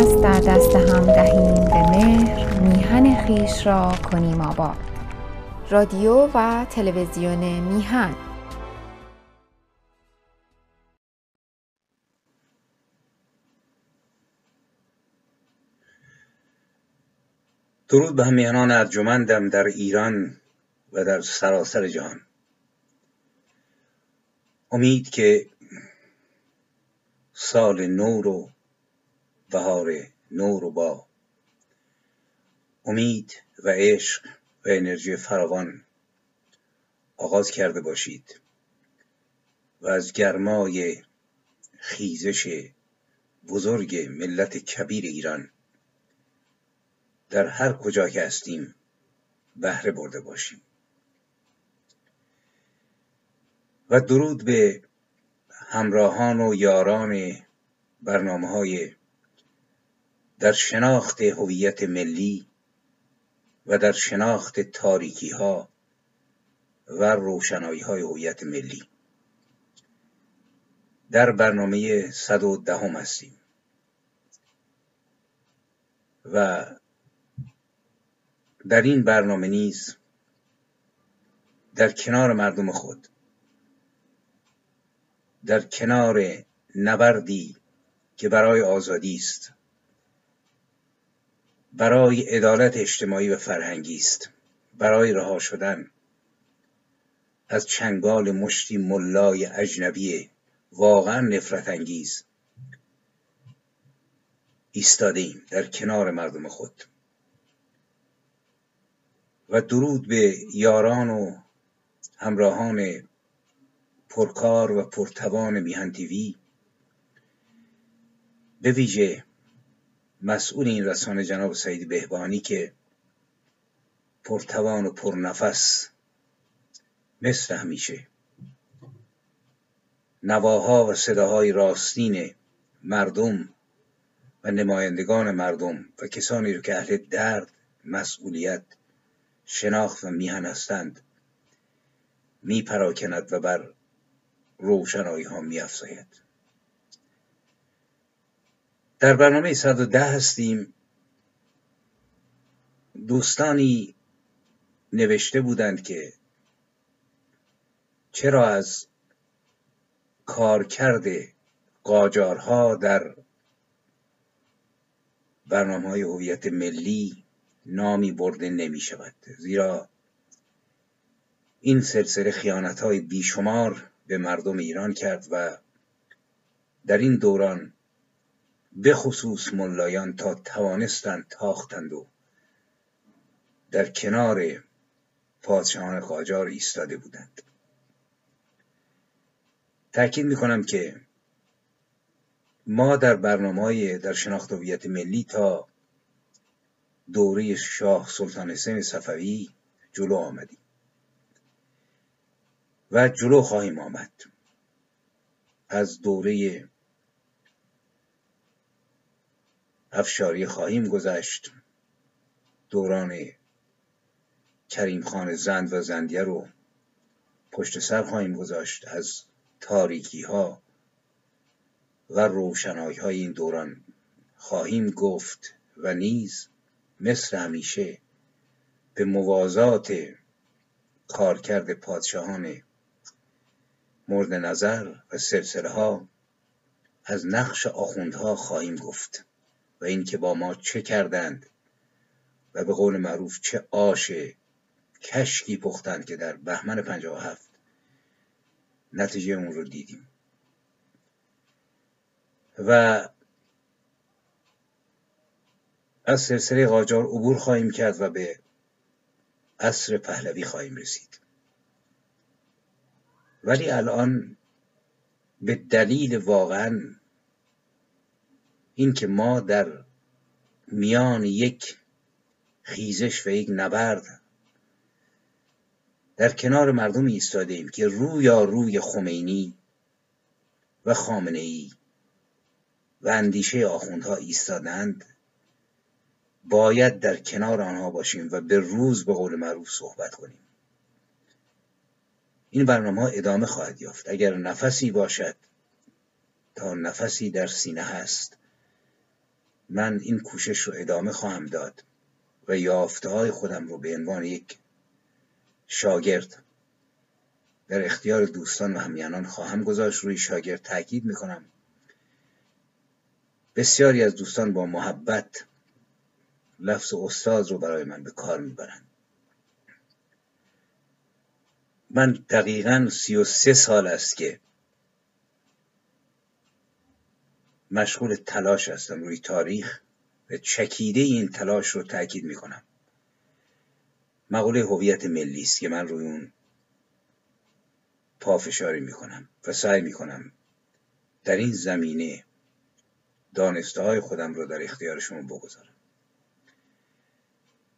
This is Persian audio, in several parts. دست در دست هم دهیم به مهر، میهن خویش را کنیم آباد. رادیو و تلویزیون میهن. درود به همیهنان ارجمندم در ایران و در سراسر جهان. امید که سال نو رو، بهار نو رو با امید و عشق و انرژی فراوان آغاز کرده باشید و از گرمای خیزش بزرگ ملت کبیر ایران در هر کجا که هستیم بهره برده باشیم. و درود به همراهان و یاران برنامه‌های در شناخت هویت ملی و در شناخت تاریکی‌ها و روشنایی‌های هویت ملی. در برنامه 110 هستیم و در این برنامه نیز در کنار مردم خود، در کنار نبردی که برای آزادی است، برای عدالت اجتماعی و فرهنگی است، برای رها شدن از چنگال مشتی ملای اجنبی واقعا نفرت انگیز ایستادیم، در کنار مردم خود. و درود به یاران و همراهان پرکار و پرتوان میهن تیوی، به ویژه مسئول این رسانه جناب سعید بهبانی که پرتوان و پرنفس مثل همیشه نواها و صداهای راستین مردم و نمایندگان مردم و کسانی رو که اهل درد، مسئولیت، شناخت و میهن هستند میپراکند و بر روشنایی ها میافزاید. در برنامه 110 هستیم. دوستانی نوشته بودند که چرا از کارکرد قاجارها در برنامه‌های هویت ملی نامی برده نمی شود، زیرا این سلسله خیانت‌های بیشمار به مردم ایران کرد و در این دوران به خصوص ملایان تا توانستند تاختند و در کنار پادشاهان قاجار ایستاده بودند. تأکید میکنم که ما در برنامه‌های در شناخت هویت ملی تا دوره شاه سلطان حسین صفوی جلو آمدیم و جلو خواهیم آمد. از دوره افشاری خواهیم گذشت، دوران کریم خان زند و زندیه رو پشت سر خواهیم گذاشت، از تاریکی ها و روشنایی های این دوران خواهیم گفت و نیز مثل همیشه به موازات کارکرد پادشاهان مورد نظر و سلسله ها از نقش آخوندها خواهیم گفت و این که با ما چه کردند و به قول معروف چه آش کشکی پختند که در بهمن 57 نتیجه اون رو دیدیم. و از سلسله قاجار عبور خواهیم کرد و به عصر پهلوی خواهیم رسید. ولی الان به دلیل واقعا اینکه ما در میان یک خیزش و یک نبرد در کنار مردم ایستاده ایم که روی خمینی و خامنه ای و اندیشه آخوندها ایستادند، باید در کنار آنها باشیم و به روز به قول معروف صحبت کنیم. این برنامه ادامه خواهد یافت اگر نفسی باشد، تا نفسی در سینه هست من این کوشش رو ادامه خواهم داد و یافته‌های خودم رو به عنوان یک شاگرد در اختیار دوستان و همیهنان خواهم گذاشت. روی شاگرد تاکید میکنم. بسیاری از دوستان با محبت لفظ استاد رو برای من به کار میبرند. من دقیقاً 33 سال است که مشغول تلاش هستم روی تاریخ و چکیده این تلاش رو تاکید میکنم. مقوله هویت ملی است که من روی اون پافشاری میکنم و سعی میکنم در این زمینه دانسته های خودم رو در اختیار شما بگذارم.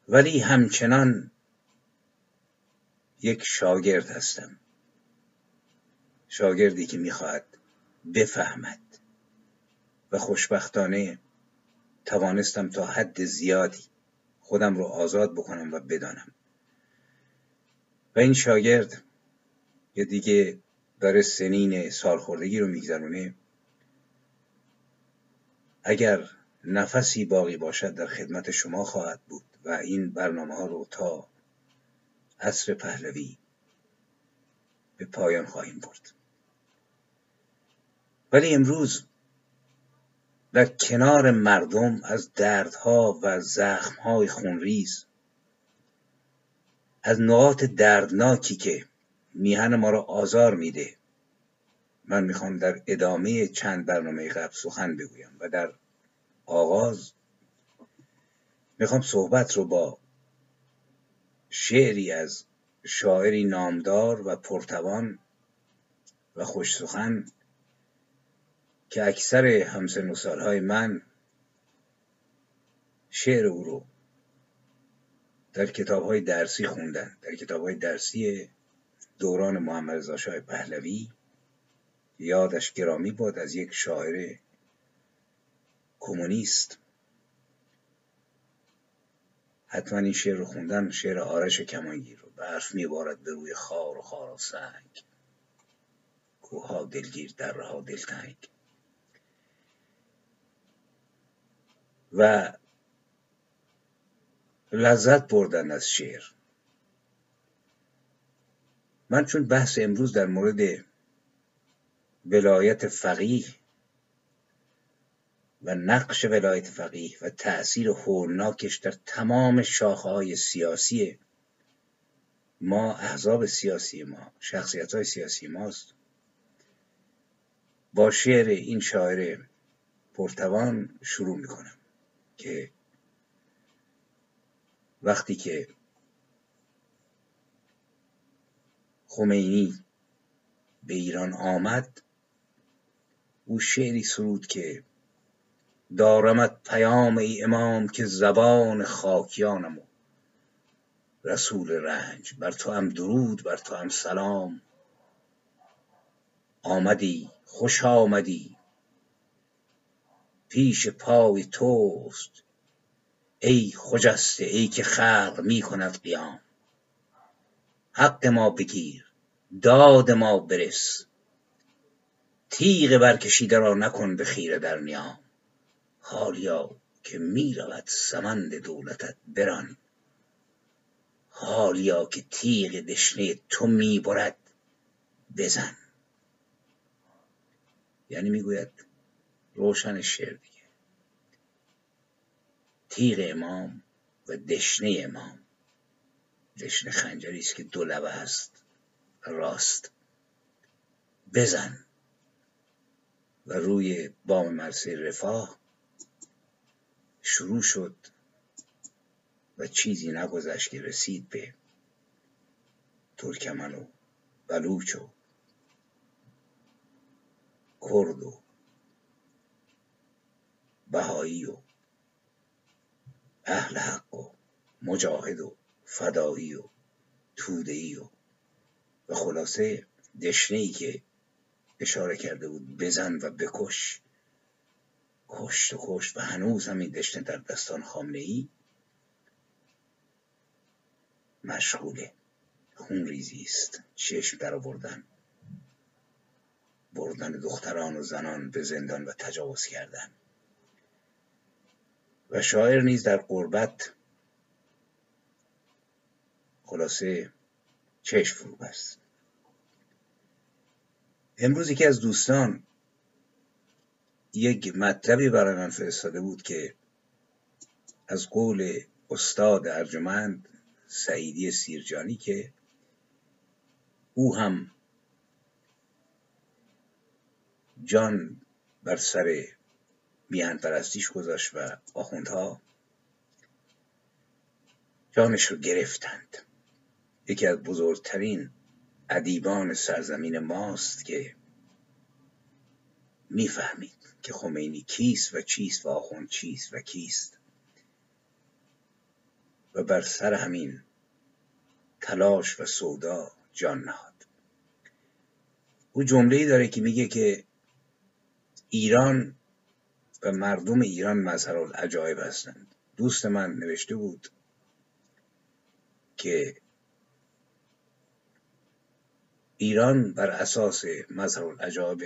ولی همچنان یک شاگرد هستم، شاگردی که میخواهد بفهمد و خوشبختانه توانستم تا حد زیادی خودم رو آزاد بکنم و بدانم. و این شاگرد یا دیگه در سنین سالخوردگی رو میگذرونه، اگر نفسی باقی باشد در خدمت شما خواهد بود و این برنامه ها رو تا عصر پهلوی به پایان خواهیم برد. ولی امروز در کنار مردم از دردها و زخمهای خونریز، از نقاط دردناکی که میهن ما را آزار میده، من میخوام در ادامه چند برنامه قبل سخن بگویم و در آغاز میخوام صحبت رو با شعری از شاعری نامدار و پرتوان و خوش سخن که اکثر همسن و سالهای من شعر او رو در کتاب‌های درسی خوندن، در کتاب‌های درسی دوران محمدرضا شاه پهلوی، یادش گرامی باد، از یک شاعر کمونیست. حتما این شعر رو خوندن، شعر آرش کمانگیر رو. برف میبارد به روی خار و خارا سنگ، کوها دلگیر درها دلتنگ. و لذت بردن از شعر. من چون بحث امروز در مورد ولایت فقیه و نقش ولایت فقیه و تأثیر هولناکش در تمام شاخه‌های سیاسی ما، احزاب سیاسی ما، شخصیت‌های سیاسی ماست، با شعر این شاعر پرتوان شروع می‌کنم که وقتی که خمینی به ایران آمد، او شعری سرود که دارمت پیام ای امام که زبان خاکیانم و رسول رنج، بر تو هم درود بر تو هم سلام، آمدی خوش آمدی پیش پای توست ای خجسته ای که خلق می کند قیام، حق ما بگیر داد ما برس، تیغ برکشیده را نکن به خیره در نیام، حالیا که می رود سمند دولتت بران، حالیا که تیغ دشنه تو می برد بزن. یعنی می گوید روشن شعر دیگه، تیغ امام و دشنه امام، دشنه خنجری است که دو لبه هست راست، بزن. و روی بام مرسه رفاه شروع شد و چیزی نگذشت که رسید به ترکمن و بلوچ و کرد و بهایی و اهل حق و مجاهد و فدایی و توده‌ای و خلاصه دشنه‌ای که اشاره کرده بود بزن و بکش، کشت و کشت. و هنوز همین دشنه در دستان خامنه‌ای مشغوله، خون ریزی است، چشم در آوردن، بردن دختران و زنان به زندان و تجاوز کردن. و شاعر نیز در غربت خلاصه چشم فرو بست. امروز یکی از دوستان یک مطلبی برای من فرستاده بود که از قول استاد ارجمند سعیدی سیرجانی که او هم جان بر سر میهن پرستیش گذاشت و آخوندها جانش رو گرفتند. یکی از بزرگترین ادیبان سرزمین ماست که میفهمید که خمینی کیست و چیست و آخوند چیست و کیست، و بر سر همین تلاش و سودا جان نهاد. او جمله‌ای داره که میگه که ایران و مردم ایران مظهر العجایب هستند. دوست من نوشته بود که ایران بر اساس مظهر العجایب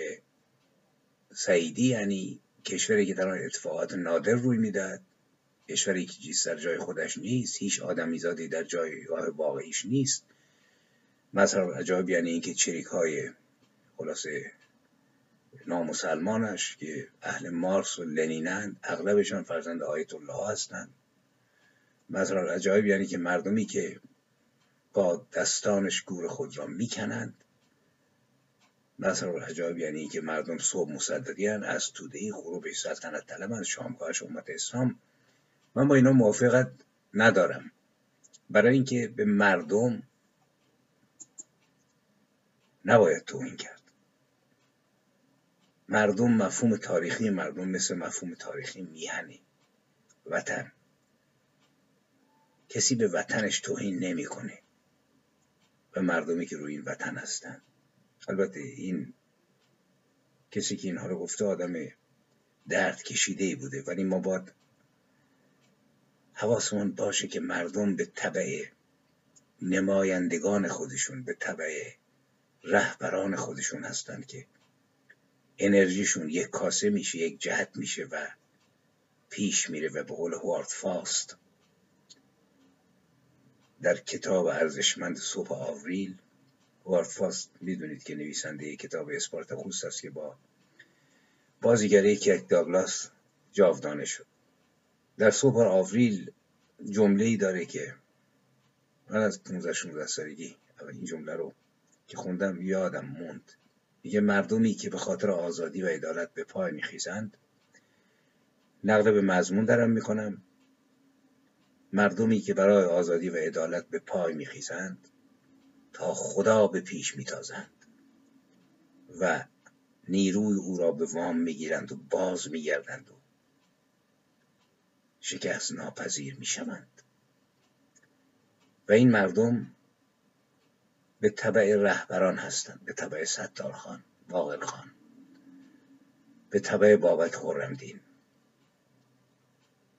سعیدی، یعنی کشوری که در آن اتفاقات نادر روی میدهد، کشوری که چیز در جای خودش نیست، هیچ آدمیزادی در جایگاه واقعیش نیست. مظهر العجایب یعنی اینکه چریک‌های خلاصه نامسلمانش که اهل مارکس و لنینند اغلبشان فرزند آیت الله هستند. مظهر العجایب یعنی که مردمی که با دستانش گور خود را میکنند. مظهر العجایب یعنی که مردم صبح مصدقی هستند، از تودهی غروب سلطنت طلبند، شامگاهش امت اسلام. من با اینا موافقت ندارم، برای اینکه به مردم نباید توهین کرد. مردم، مفهوم تاریخی مردم مثل مفهوم تاریخی میهنه، وطن. کسی به وطنش توهین نمیکنه، و مردمی که روی این وطن هستن. البته این کسی که اینها رو گفته آدم درد کشیده بوده، ولی ما باید حواسمون باشه که مردم به تبع نمایندگان خودشون، به تبع رهبران خودشون هستند که انرژیشون یک کاسه میشه، یک جهت میشه و پیش میره و به قول هوارد فاست در کتاب ارزشمند صبح آوریل، هوارد فاست میدونید که نویسنده کتاب اسپارتاکوس است که با بازیگری که داگلاس جاودانه شد. در صبح آوریل جمله‌ای داره که من از 15-16 سالگی این جمله رو که خوندم یادم موند. میگه مردمی که به خاطر آزادی و عدالت به پای میخیزند، نقل به مضمون درم میکنم، مردمی که برای آزادی و عدالت به پای میخیزند تا خدا به پیش میتازند و نیروی او را به وام میگیرند و باز میگردند و شکست ناپذیر میشوند. و این مردم به تبع رهبران هستند، به تبع ستارخان، باقرخان، به تبع بابک خرمدین،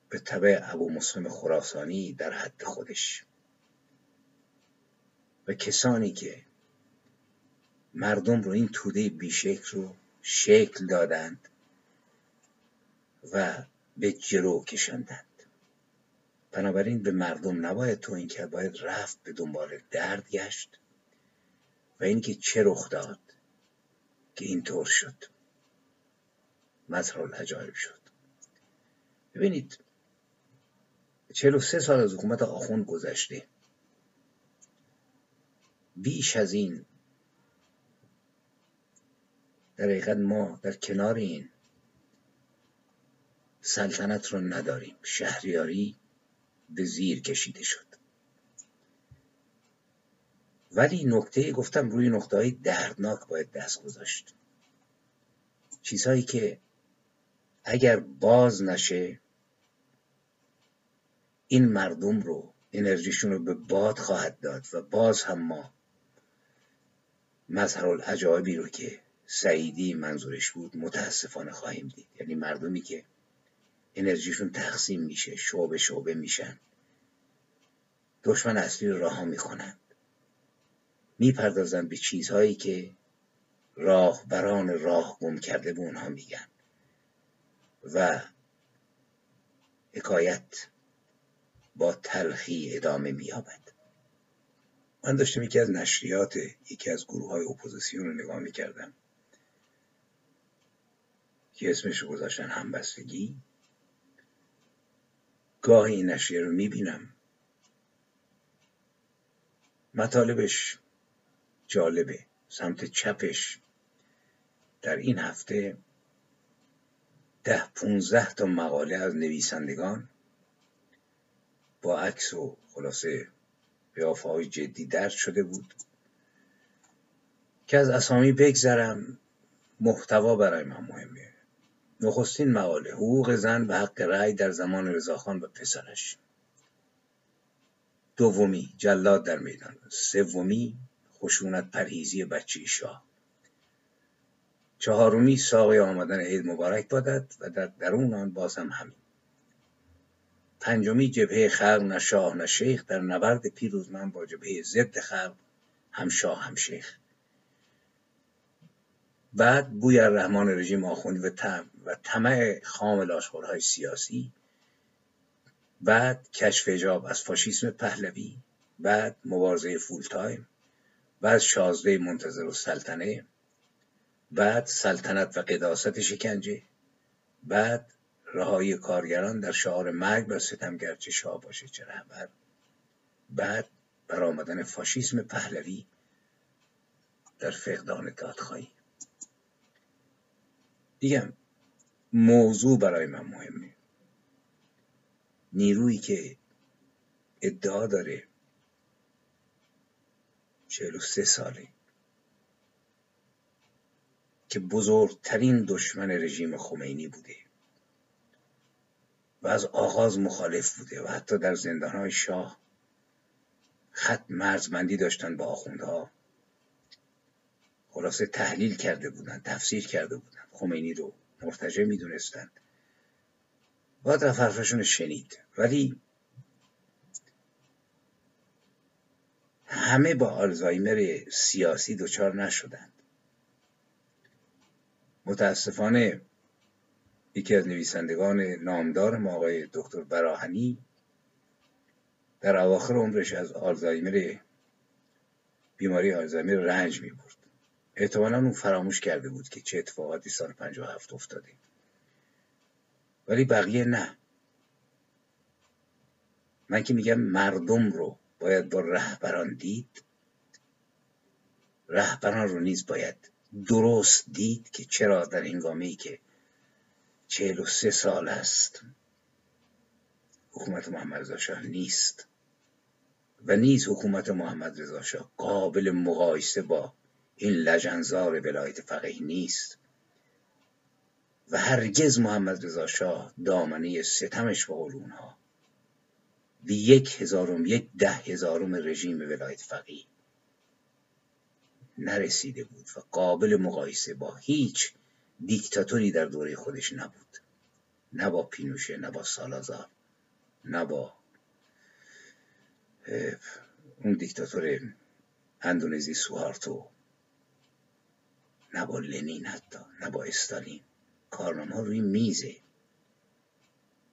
به تبع ابو مسلم خراسانی در حد خودش، و کسانی که مردم رو، این توده بیشکل رو شکل دادند و به جلو کشندند. بنابراین به مردم نباید توهین کرد، باید رفت به دنبال درد گشت و اینکه چه رخ داد که اینطور شد، مظهر العجایب شد. ببینید 43 سال از حکومت آخوند گذشته، بیش از این در حقیقت ما در کنار این سلطنت رو نداریم. شهریاری به زیر کشیده شد، ولی نکته، گفتم روی نقطه‌های دردناک باید دست گذاشت، چیزهایی که اگر باز نشه این مردم رو، انرژیشون رو به باد خواهد داد. و باز هم ما مظهر العجایبی رو که سعیدی منظورش بود متاسفانه خواهیم دید. یعنی مردمی که انرژیشون تقسیم میشه، شعبه شعبه میشن، دشمن اصلی رو رها میکنن، میپردازن به چیزهایی که راهبران راه گم کرده به اونها میگن و حکایت با تلخی ادامه می‌یابد. من داشتم یکی از نشریات یکی از گروه‌های اپوزیسیون رو نگاه می‌کردم که اسمش رو گذاشتن همبستگی. گاهی این نشریه رو می‌بینم، مطالبش جالبه، سمت چپش در این هفته 10-15 تا مقاله از نویسندگان با عکس و خلاصه قیافه‌های جدی درج شده بود که از اسامی بگذرم، محتوا برای من مهمه. نخستین مقاله حقوق زن به حق رأی در زمان رضاخان و پسرش، دومی جلاد در میدان، سومی خشونت پرهیزی بچه شاه، چهارمی ساقی آمدن عید مبارک بادد و در اون آن باز هم همین، پنجمی جبهه خلق نه شاه نه شیخ در نبرد پیروزمند با جبهه ضد خلق، هم شاه هم شیخ، بعد بوی الرحمن رژیم آخوندی و طمع خام لاشخورهای سیاسی، بعد کشف حجاب از فاشیسم پهلوی، بعد مبارزه فول تایم، بعد 16 منتظر السلطنه، بعد سلطنت و قداست شکنجه، بعد رهایی کارگران در شعار مرگ بر ستمگرچه شاه باشه چه رهبر، بعد برآمدن فاشیسم پهلوی در فقدان دادخواهی. دیگه موضوع برای من مهمه. نیرویی که ادعا داره 43 ساله که بزرگترین دشمن رژیم خمینی بوده و از آغاز مخالف بوده و حتی در زندانهای شاه خط مرزبندی داشتن با آخوندها، خلاصه تحلیل کرده بودن، تفسیر کرده بودن، خمینی رو مرتجع می دونستن، باید رفت حرفشون شنید، ولی همه با آلزایمر سیاسی دچار نشدند. متاسفانه یکی از نویسندگان نامدار ما آقای دکتر براهنی در اواخر عمرش از آلزایمر، بیماری آلزایمر رنج می‌برد. احتمالاً اون فراموش کرده بود که چه اتفاقاتی سال 57 افتاده، ولی بقیه نه. من که میگم مردم رو باید با رهبران دید، رهبران رو نیز باید درست دید که چرا در هنگامی که 43 سال است حکومت محمدرضا شاه نیست و نیز حکومت محمدرضا شاه قابل مقایسه با این لجنزار ولایت فقیه نیست و هرگز محمدرضا شاه دامنه ستمش و قولونها به 1/1000 رژیم ولایت فقیه نرسیده بود و قابل مقایسه با هیچ دیکتاتوری در دوره خودش نبود، نه با پینوشه، نه با سالازار، نه با اون دیکتاتور اندونزی سوهارتو، نه با لنین، حتی نه با استالین. کارنامه‌ها روی میزه،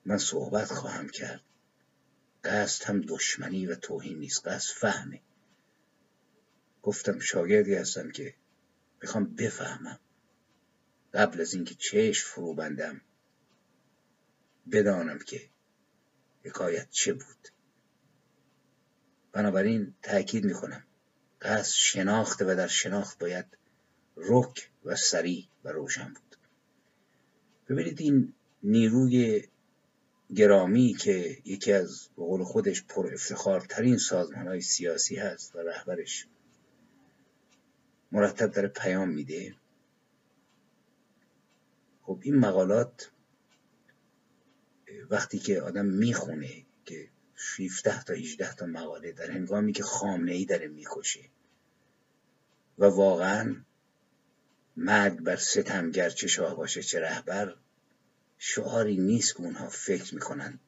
من صحبت خواهم کرد. قصد هم دشمنی و توهین نیست، قصد فهمه. گفتم شاگردی هستم که میخوام بفهمم، قبل از اینکه چشم فرو بندم بدانم که حکایت چه بود. بنابراین تأکید میکنم قصد شناخته و در شناخت باید رک و سریع و روشن بود. ببینید این نیروی گرامی که یکی از به قول خودش پر افتخارترین سازمان‌های سیاسی هست و رهبرش مرتب داره پیام میده، خب این مقالات وقتی که آدم میخونه که 17 تا 18 تا مقاله در هنگامی که خامنه‌ای داره میکشه و واقعاً مرگ بر ستمگر چه شاه باشه چه رهبر شعاری نیست که اونها فکر میکنن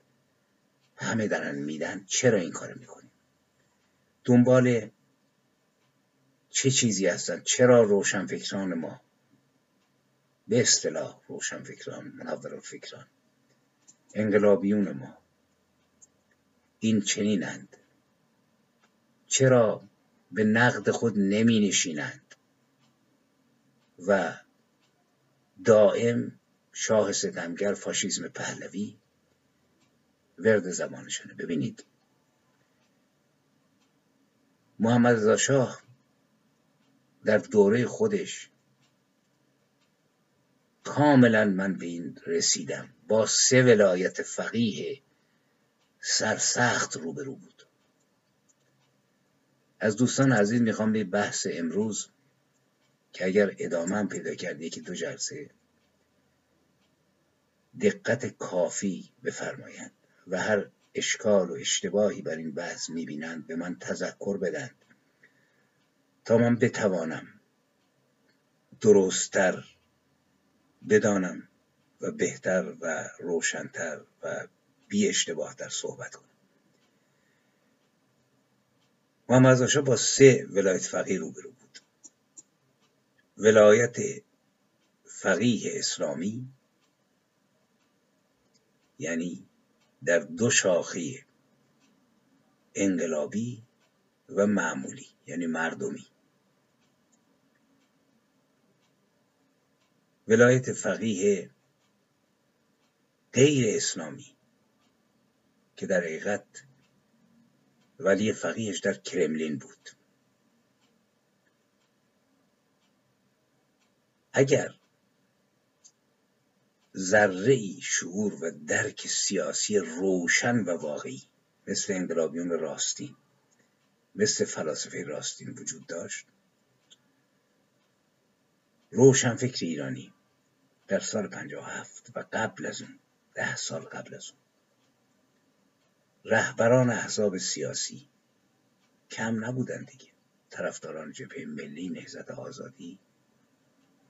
همه دارن میدن، چرا این کار میکنیم، دنبال چه چیزی هستن، چرا روشنفکران ما، به اصطلاح روشنفکران، منور الفکران انقلابیون ما این چنینند. چرا به نقد خود نمی نشینند و دائم شاه ستمگر فاشیسم پهلوی ورد زبانشونه؟ ببینید محمد رضا شاه در دوره خودش کاملا من به این رسیدم با 3 ولایت فقیه سرسخت روبرو بود. از دوستان عزیز میخوام به بحث امروز که اگر ادامه هم پیدا کرد یکی 2 جلسه دقت کافی بفرمایند و هر اشکال و اشتباهی بر این بحث میبینند به من تذکر بدند تا من بتوانم درستتر بدانم و بهتر و روشنتر و بی اشتباه در صحبت کنم. محمد رضا شاه با 3 ولایت فقیه روبرو بود: ولایت فقیه اسلامی یعنی در 2 شاخه انقلابی و معمولی یعنی مردمی. ولایت فقیه غیر اسلامی که در حقیقت ولی فقیهش در کرملین بود. اگر ذره‌ای شعور و درک سیاسی روشن و واقعی مثل انقلابیون راستین، مثل فلاسفه راستین وجود داشت، روشنفکر ایرانی در سال 57 و قبل از اون 10 سال قبل از اون رهبران احزاب سیاسی کم نبودن دیگه. طرفداران جبهه ملی، نهضت آزادی،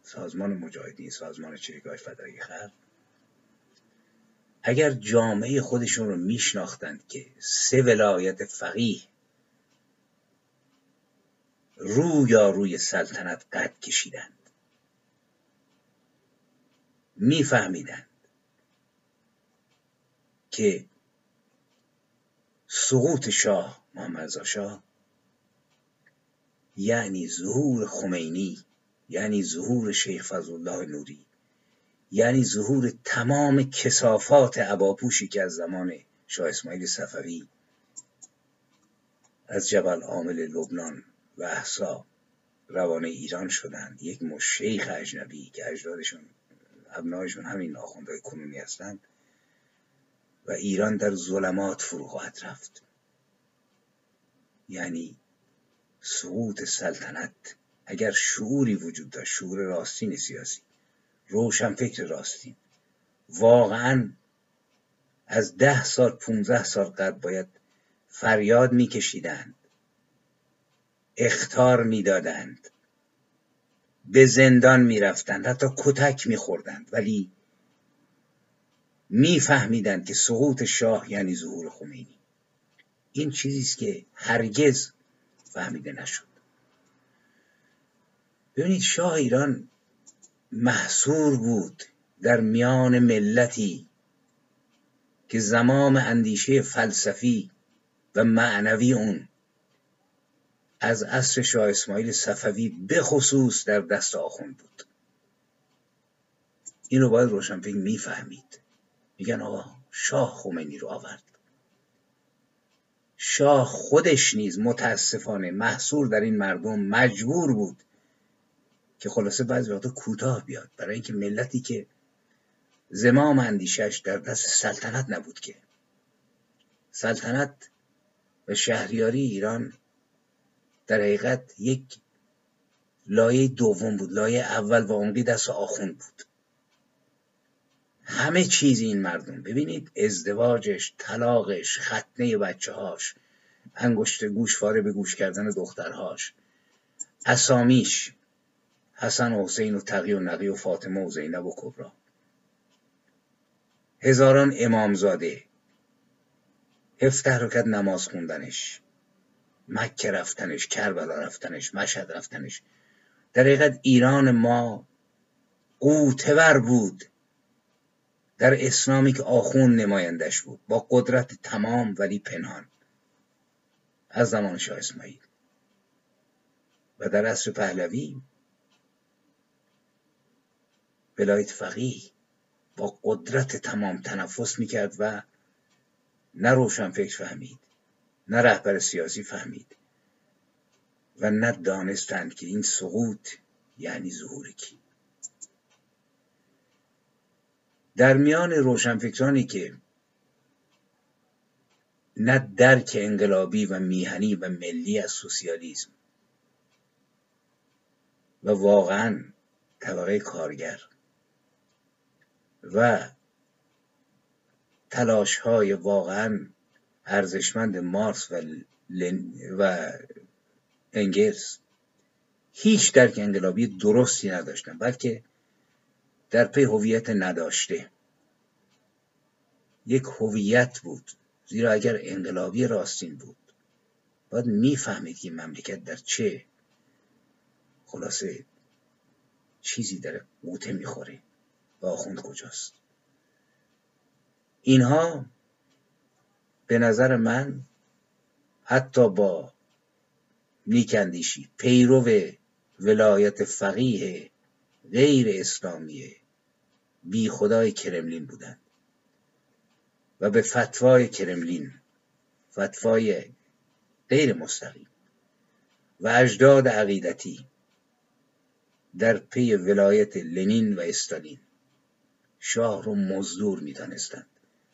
سازمان مجاهدین، سازمان چریک‌های فدایی خلق، اگر جامعه خودشون رو میشناختند که 3 ولایت فقیه روی سلطنت قد کشیدند، میفهمیدند که سقوط شاه محمد رضا شاه یعنی ظهور خمینی، یعنی ظهور شیخ فضلالله نوری، یعنی ظهور تمام کثافات عباپوشی که از زمان شاه اسماعیل صفوی از جبل عامل لبنان و احسا روانه ایران شدند. یک مش شیخ اجنبی که اجدادشون ابنایشون همین آخوندهای کنونی هستند و ایران در ظلمات فرو خواهد رفت. یعنی سقوط سلطنت. اگر شعوری وجود داشت، شعور راستین سیاسی، روشنفکر راستین، واقعا از 10 سال 15 سال قبل باید فریاد میکشیدند، اخطار میدادند، به زندان میرفتند، حتی کتک میخوردند، ولی میفهمیدند که سقوط شاه یعنی ظهور خمینی. این چیزیست که هرگز فهمیده نشد. ببینید شاه ایران محصور بود در میان ملتی که زمام اندیشه فلسفی و معنوی اون از عصر شاه اسماعیل صفوی به خصوص در دست آخوند بود. این رو باید روشنفکر میفهمید. میگن آقا شاه خمینی رو آورد. شاه خودش نیز متاسفانه محصور در این مردم مجبور بود که خلاصه بعضی وقتا کوتاه بیاد، برای اینکه ملتی که زمام اندیشش در دست سلطنت نبود، که سلطنت و شهریاری ایران در حقیقت یک لایه دوم بود. لایه اول و عمقی دست آخوند بود. همه چیز این مردم، ببینید ازدواجش، طلاقش، ختنه بچه‌هاش، انگشت گوشواره به گوش کردن دخترهاش، اسامیش، حسن و حسین و تقی و نقی و فاطمه و زینب و کبرا، هزاران امامزاده، 17 رکعت نماز خوندنش، مکه رفتنش، کربلا رفتنش، مشهد رفتنش، در حقیقت ایران ما قوتور بود در اسلامی که آخوند نمایندش بود با قدرت تمام ولی پنهان از زمان شاه اسماعیل، و در عصر پهلوی ولایت فقیه با قدرت تمام تنفس میکرد و نه روشنفکر فهمید، نه رهبر سیاسی فهمید و نه دانستند که این سقوط یعنی ظهور کی. در میان روشنفکرانی که نه درک انقلابی و میهنی و ملی از سوسیالیسم و واقعا طبقه کارگر و تلاش‌های واقعا ارزشمند مارکس و انگلس هیچ درک انقلابی درستی نداشتند، بلکه در پی هویت نداشته یک هویت بود، زیرا اگر انقلابی راستین بود باید میفهمید که مملکت در چه خلاصه چیزی داره قوطه میخوره و آخوند کجاست. اینها به نظر من حتی با نیکندیشی پیرو ولایت فقیه غیر اسلامی بی خدای کرملین بودند و به فتوای کرملین، فتوای غیر مستقیم و اجداد عقیدتی در پی ولایت لنین و استالین شاه رو مزدور می دانستند.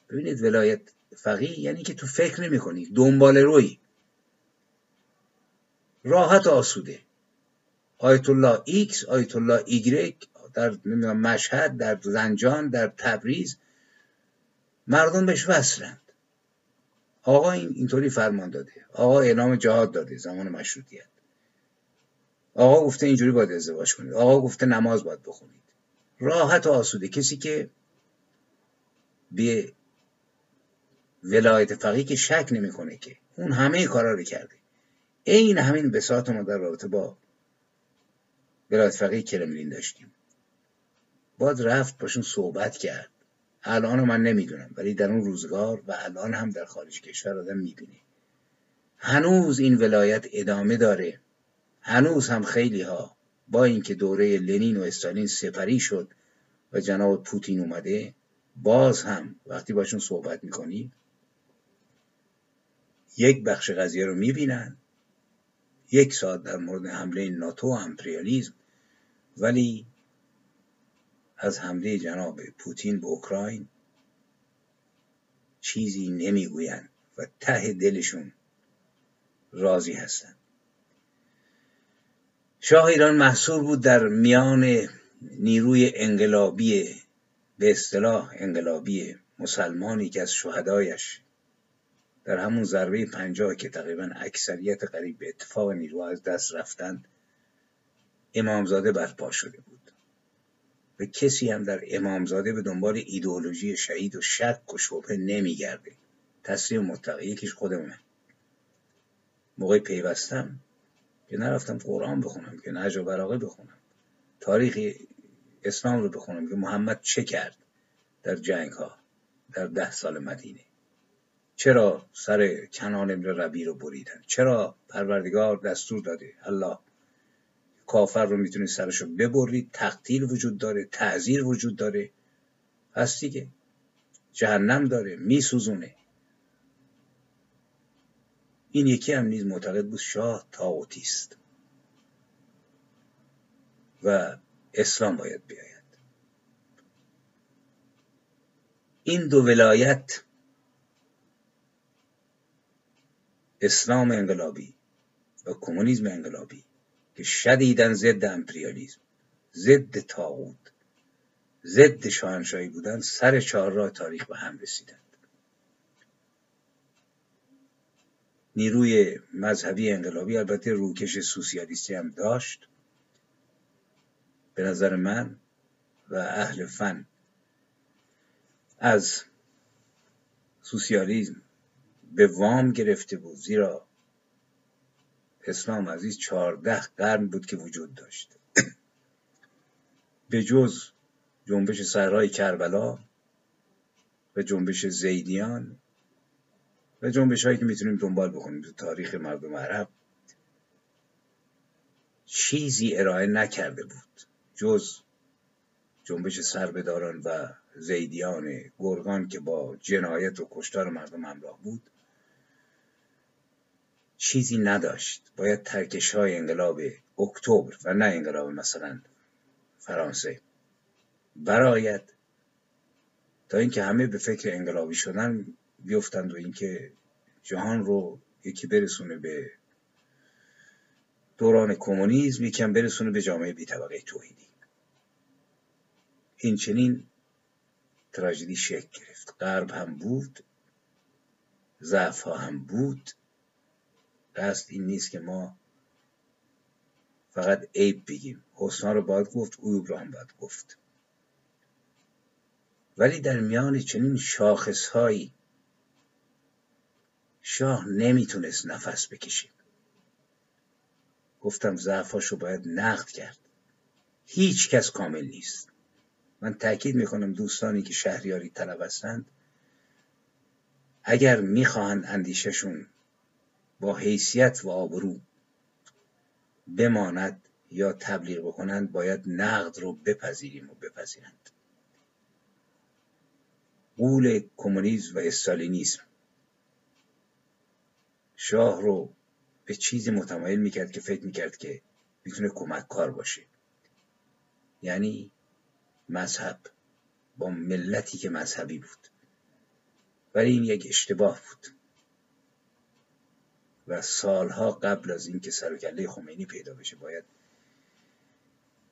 ببینید ولایت فقیه یعنی که تو فکر نمی کنی، دنبال روی راحت آسوده، آیت الله ایکس، آیت الله ایگرک در مشهد، در زنجان، در تبریز، مردم بهش وصلند. آقا اینطوری فرمان داده، آقا اعلام جهاد داده زمان مشروطیت، آقا گفته اینجوری باید ازدواج کنید، آقا گفته نماز باید بخونید، راحت و آسوده. کسی که به ولایت فقیه که شک نمیکنه که اون همه کارا رو کرده، این همین بساط ما در رابطه با ولایت فقیه کرملین داشتیم. باید رفت باشون صحبت کرد. الان من نمیدونم، ولی در اون روزگار و الان هم در خارج کشور آدم میبینه هنوز این ولایت ادامه داره. هنوز هم خیلی ها با اینکه دوره لنین و استالین سپری شد و جناب پوتین اومده، باز هم وقتی باشون صحبت میکنی یک بخش قضیه رو میبینن، یک ساعت در مورد حمله ناتو و امپریالیزم، ولی از حمله جناب پوتین به اوکراین چیزی نمیگویند و ته دلشون راضی هستند. شاه ایران محصور بود در میان نیروی انقلابی، به اصطلاح انقلابی مسلمانی که از شهدایش در همون ضربه 50 که تقریبا اکثریت قریب به اتفاق نیرو از دست رفتند، امامزاده برپا شده بود و کسی هم در امامزاده به دنبال ایدئولوژی شهید و شک و شبهه نمیگرده. تسلیم مطلق. یکیش خودمونه. موقع پیوستم که نرفتم قرآن بخونم، که نهج البلاغه بخونم، تاریخ اسلام رو بخونم که محمد چه کرد در جنگ ها در 10 سال مدینه، چرا سر کنعان ابن ربیع رو بریدن، چرا پروردگار دستور داده الله کافر رو میتونی سرش رو ببرید، تقتیل وجود داره، تعذیر وجود داره، هست دیگه، جهنم داره، میسوزونه. این یکی هم نیز معتقد بود شاه طاغوتی است و اسلام باید بیاید. این دو ولایت اسلام انقلابی و کمونیسم انقلابی که شدیداً ضد امپریالیسم، ضد طاغوت، ضد شاهنشاهی بودند، سر چهارراه تاریخ به هم رسیدند. نیروی مذهبی انقلابی البته روکش سوسیالیستی هم داشت. به نظر من و اهل فن از سوسیالیسم به وام گرفته بود، زیرا اسلام عزیز 14 قرن بود که وجود داشت. به جز جنبش صحرای کربلا به جنبش زیدیان و جنبش هایی که میتونیم دنبال بکنیم تو تاریخ مردم عرب، چیزی ارائه نکرده بود جز جنبش سربداران و زیدیان گرگان که با جنایت و کشتار مردم همراه بود. چیزی نداشت. باید ترکش های انقلاب اکتبر و نه انقلاب مثلا فرانسه برآید تا اینکه همه به فکر انقلابی شدن بیفتند و اینکه جهان رو یکی برسونه به دوران کمونیسم، یکم برسونه به جامعه بی طبقه توحیدی. این چنین تراژدی شکل گرفت. غرب هم بود، ضعف ها هم بود. راست این نیست که ما فقط عیب بگیم، حسنا رو باید گفت، عیوب رو هم باید گفت. ولی در میان چنین شاخص هایی شاه نمیتونست نفس بکشه. گفتم ضعفاشو باید نقد کرد. هیچ کس کامل نیست. من تأکید میکنم دوستانی که شهریاری طلب هستند اگر میخواهند اندیششون با حیثیت و آبرو بماند یا تبلیغ بکنند، باید نقد رو بپذیریم و بپذیرند. قول کمونیسم و استالینیسم شاه رو به چیزی متمایل میکرد که فکر میکرد که میتونه کمک کار باشه، یعنی مذهب با ملتی که مذهبی بود. ولی این یک اشتباه بود و سالها قبل از این که سر و کله خمینی پیدا بشه باید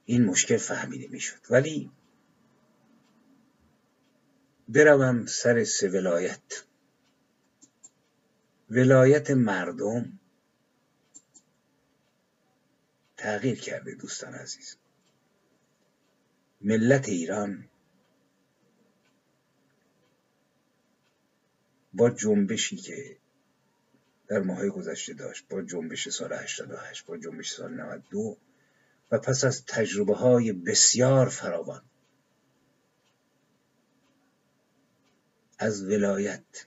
این مشکل فهمیده میشد. ولی بروم سر سه ولایت. ولایت مردم تغییر کرده دوستان عزیز. ملت ایران با جنبشی که در ماهای گذشته داشت، با جنبش سال 88، با جنبش سال 92 و پس از تجربه های بسیار فراوان از ولایت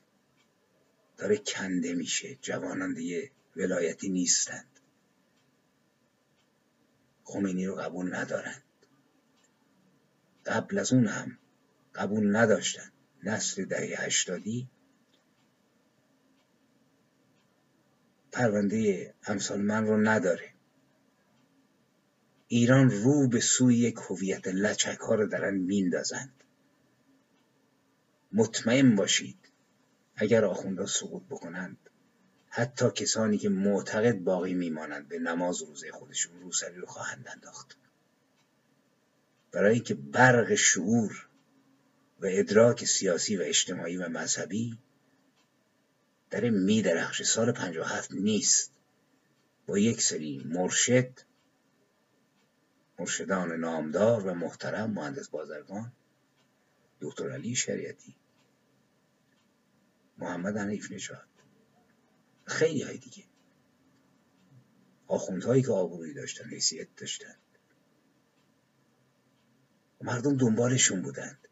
داره کنده میشه. جوانان دیگه ولایتی نیستند، خمینی رو قبول ندارند، قبل از اون هم قبول نداشتند. نسل دهه 80 پرونده امثال من رو نداره. ایران رو به سوی یک هویت لچک ها رو دارن میندازند. مطمئن باشید اگر آخوندها سقوط بکنند، حتی کسانی که معتقد باقی میمانند به نماز روزه خودشون، روسری رو خواهند انداخت، برای اینکه برق شعور و ادراک سیاسی و اجتماعی و مذهبی داره میدرخشه. سال 57 نیست. با یک سری مرشدان نامدار و محترم، مهندس بازرگان، دکتر علی شریعتی، محمد حنیف نژاد، خیلی های دیگه، آخوندهایی که آبرویی داشتن، حیثیت داشتن، مردم دنبالشون بودند،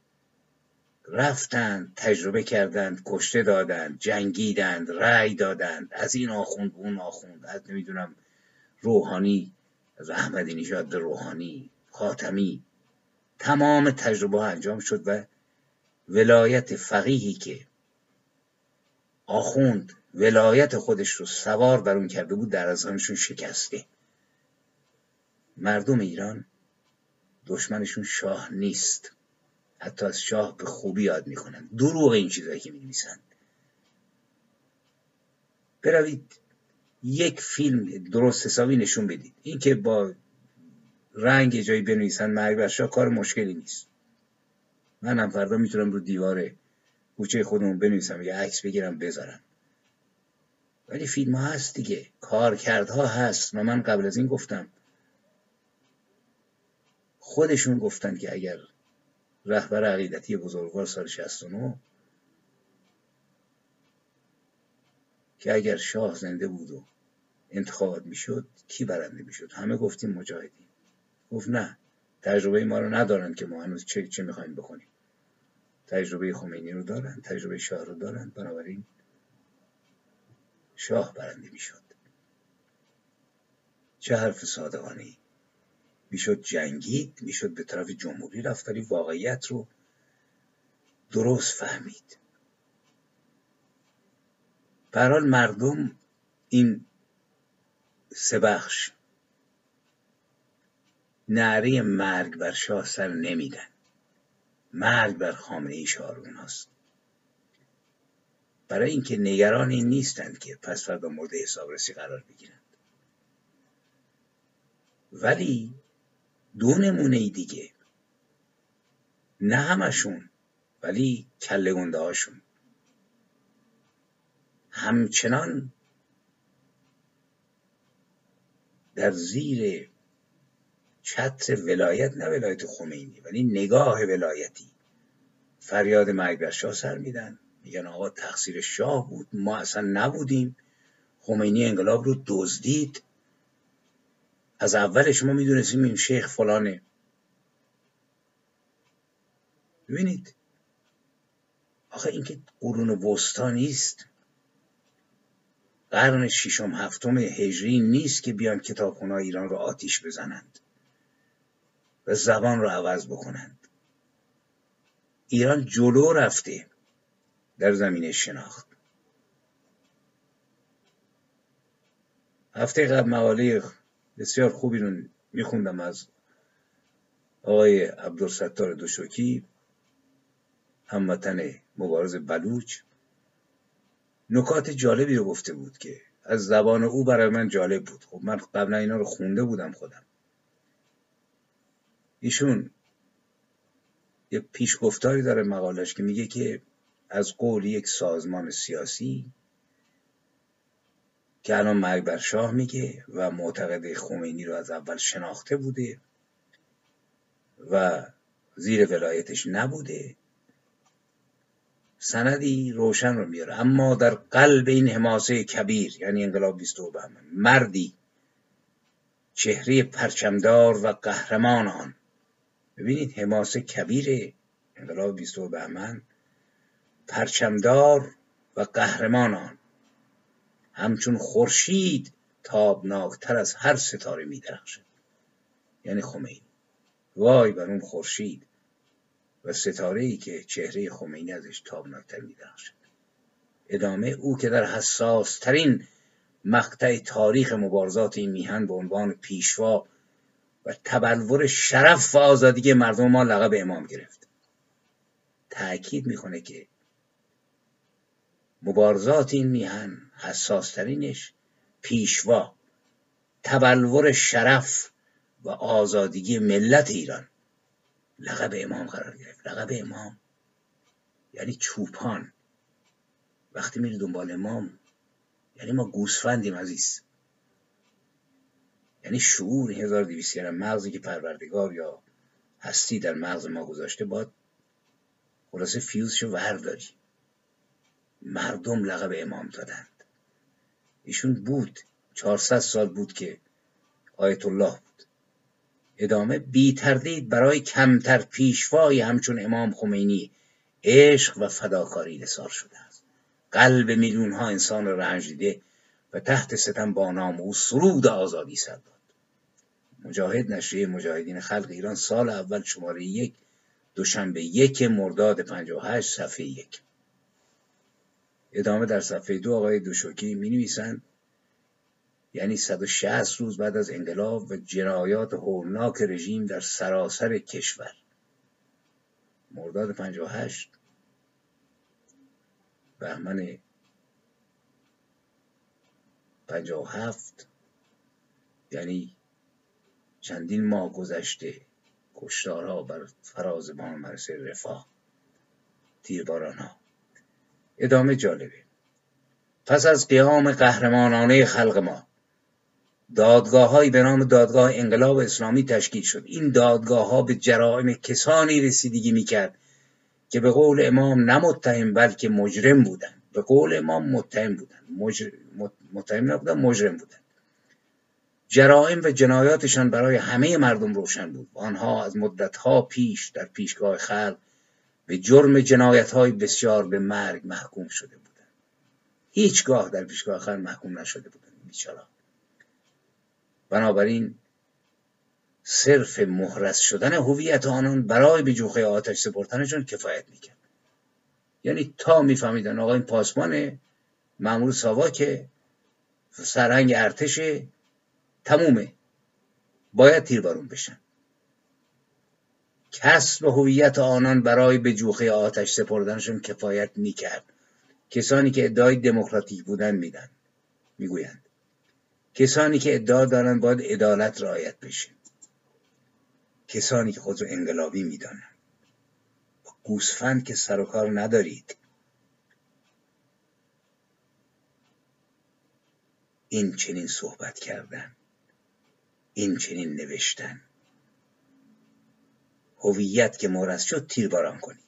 رفتند، تجربه کردند، کشته دادند، جنگیدند، رأی دادند، از این آخوند به اون آخوند، از نمیدونم روحانی، از احمدی نژاد به روحانی، خاتمی، تمام تجربه ها انجام شد و ولایت فقیهی که آخوند ولایت خودش رو سوار بر اون کرده بود در ازمشون شکسته. مردم ایران دشمنشون شاه نیست، حتی از شاه به خوبی یاد میکنن. دروغ این چیزایی که می‌نویسن. بروید یک فیلم درست حسابی نشون بدید. این که با رنگ جایی بنویسن مرگ بر شاه کار مشکلی نیست. من هم فردا میتونم رو دیواره کوچه خودمون بنویسم، یه عکس بگیرم بذارم. ولی فیلم ها هست دیگه، کارکردها هست. و من قبل از این گفتم، خودشون گفتن که اگر رهبر عقیدتی بزرگوار سال 69 که اگر شاه زنده بود و انتخابات میشد کی برنده میشد؟ همه گفتیم مجاهدین. گفت نه، تجربه ما رو ندارن که ما هنوز چه میخوایم بکنیم. تجربه خمینی رو دارند، تجربه شاه رو دارند، بنابراین شاه برنده میشد. چه حرف صادقانه‌ای. میشد جنگید، میشد به طرف جمهوری رفت، ولی واقعیت رو درست فهمید. به هر حال مردم این سه بخش نعره مرگ بر شاه سر نمیدن. مرگ بر خامنه‌ای شعار اوناست. برای اینکه نگران این نیستند که پس فردا مورد حسابرسی قرار بگیرند. ولی دو نمونه دیگه، نه همشون ولی کله گنده هاشون، همچنان در زیر چتر ولایت، نه ولایت خمینی ولی نگاه ولایتی، فریاد مرگ بر شاه سر میدن. میگن آقا تقصیر شاه بود، ما اصلا نبودیم، خمینی انقلاب رو دزدید، از اولش ما میدونستیم این شیخ فلانه. ببینید آخه این که قرون وسطی نیست، قرن ششم هفتم هجری نیست که بیان کتابخونه‌های ایران رو آتیش بزنند و زبان رو عوض بکنند. ایران جلو رفته در زمینه شناخت. هفته قبل مقاله بسیار خوبی رو میخوندم از آقای عبدالستار دوشکی، هموطن مبارز بلوچ. نکات جالبی رو گفته بود که از زبان او برای من جالب بود. خب من قبلا اینا رو خونده بودم خودم. ایشون یه پیشگفتاری داره مقالش که میگه که از قول یک سازمان سیاسی که الان مرگ بر شاه میگه و معتقد خمینی رو از اول شناخته بوده و زیر ولایتش نبوده، سندی روشن رو میاره، اما در قلب این حماسه کبیر، یعنی انقلاب 22 بهمن، مردی چهره پرچمدار و قهرمان آن. ببینید حماسه کبیر انقلاب 22 بهمن، پرچمدار و قهرمان آن، همچون خورشید تابناکتر از هر ستاره می درخشد. یعنی خمینی. وای بر اون خورشید و ستاره‌ای که چهره خمینی ازش تابناکتر می درخشد. ادامه: او که در حساس ترین مقطع تاریخ مبارزات این میهن به عنوان پیشوا و تبلور شرف و آزادی مردم ما لقب امام گرفت. تأکید میکنه که مبارزات این میهن حساسترینش پیشوا، تبلور شرف و آزادی ملت ایران لقب امام قرار گرفت. لقب امام یعنی چوپان. وقتی میری دنبال امام یعنی ما گوسفندیم عزیز. یعنی شعور 1200 گرم مغزی که پروردگار یا هستی در مغز ما گذاشته، باید خلاصه فیوزشو ورداری. مردم لقب امام دادند. ایشون بود 400 سال بود که آیت الله بود. ادامه: بی تردید برای کمتر پیشوایی همچون امام خمینی عشق و فداکاری نثار شده است. قلب میلیون ها انسان رنج دیده و تحت ستم با نام او سرود آزادی سر داد. مجاهد، نشریه مجاهدین خلق ایران، سال اول، شماره 1، دوشنبه 1 مرداد 58، صفحه 1. ادامه در صفحه 2 آقای دوشکی می نویسند: یعنی 160 روز بعد از انقلاب و جنایات هولناک رژیم در سراسر کشور، مرداد 58، بهمن 57، یعنی چندین ماه گذشته، کشتارها بر فراز بام مرسه رفاه، تیربارانها. ادامه جالبه: پس از قیام قهرمانانه خلق ما دادگاه‌هایی به نام دادگاه انقلاب اسلامی تشکیل شد. این دادگاه‌ها به جرائم کسانی رسیدگی می‌کرد که به قول امام نه متهم بلکه مجرم بودند. به قول امام متهم بودند، متهم نبودند، مجرم بودند. جرائم و جنایاتشان برای همه مردم روشن بود. آنها از مدت‌ها پیش در پیشگاه خلق به جرم جنایت‌های بسیار به مرگ محکوم شده بودند. هیچگاه در پیشگاه آخر محکوم نشده بودند بیچاره‌ها. بنابراین صرف محرز شدن هویت آنان برای به جوخه آتش سپردنشان کفایت میکرد. یعنی تا میفهمیدن آقا این پاسبانه، مأمور ساواکه، سرهنگ ارتشه، تمومه، باید تیربارون بشن. کسب هویت آنان برای به جوخه آتش سپردنشان کفایت میکرد. کسانی که ادعای دموکراتیک بودن میگویند کسانی که ادعا دارند باید عدالت رعایت بشه، کسانی که خود رو انقلابی میدانند. با گوسفند که سر و کار ندارید. این چنین صحبت کردن، این چنین نوشتن، هویت که محرز شد تیرباران کنید.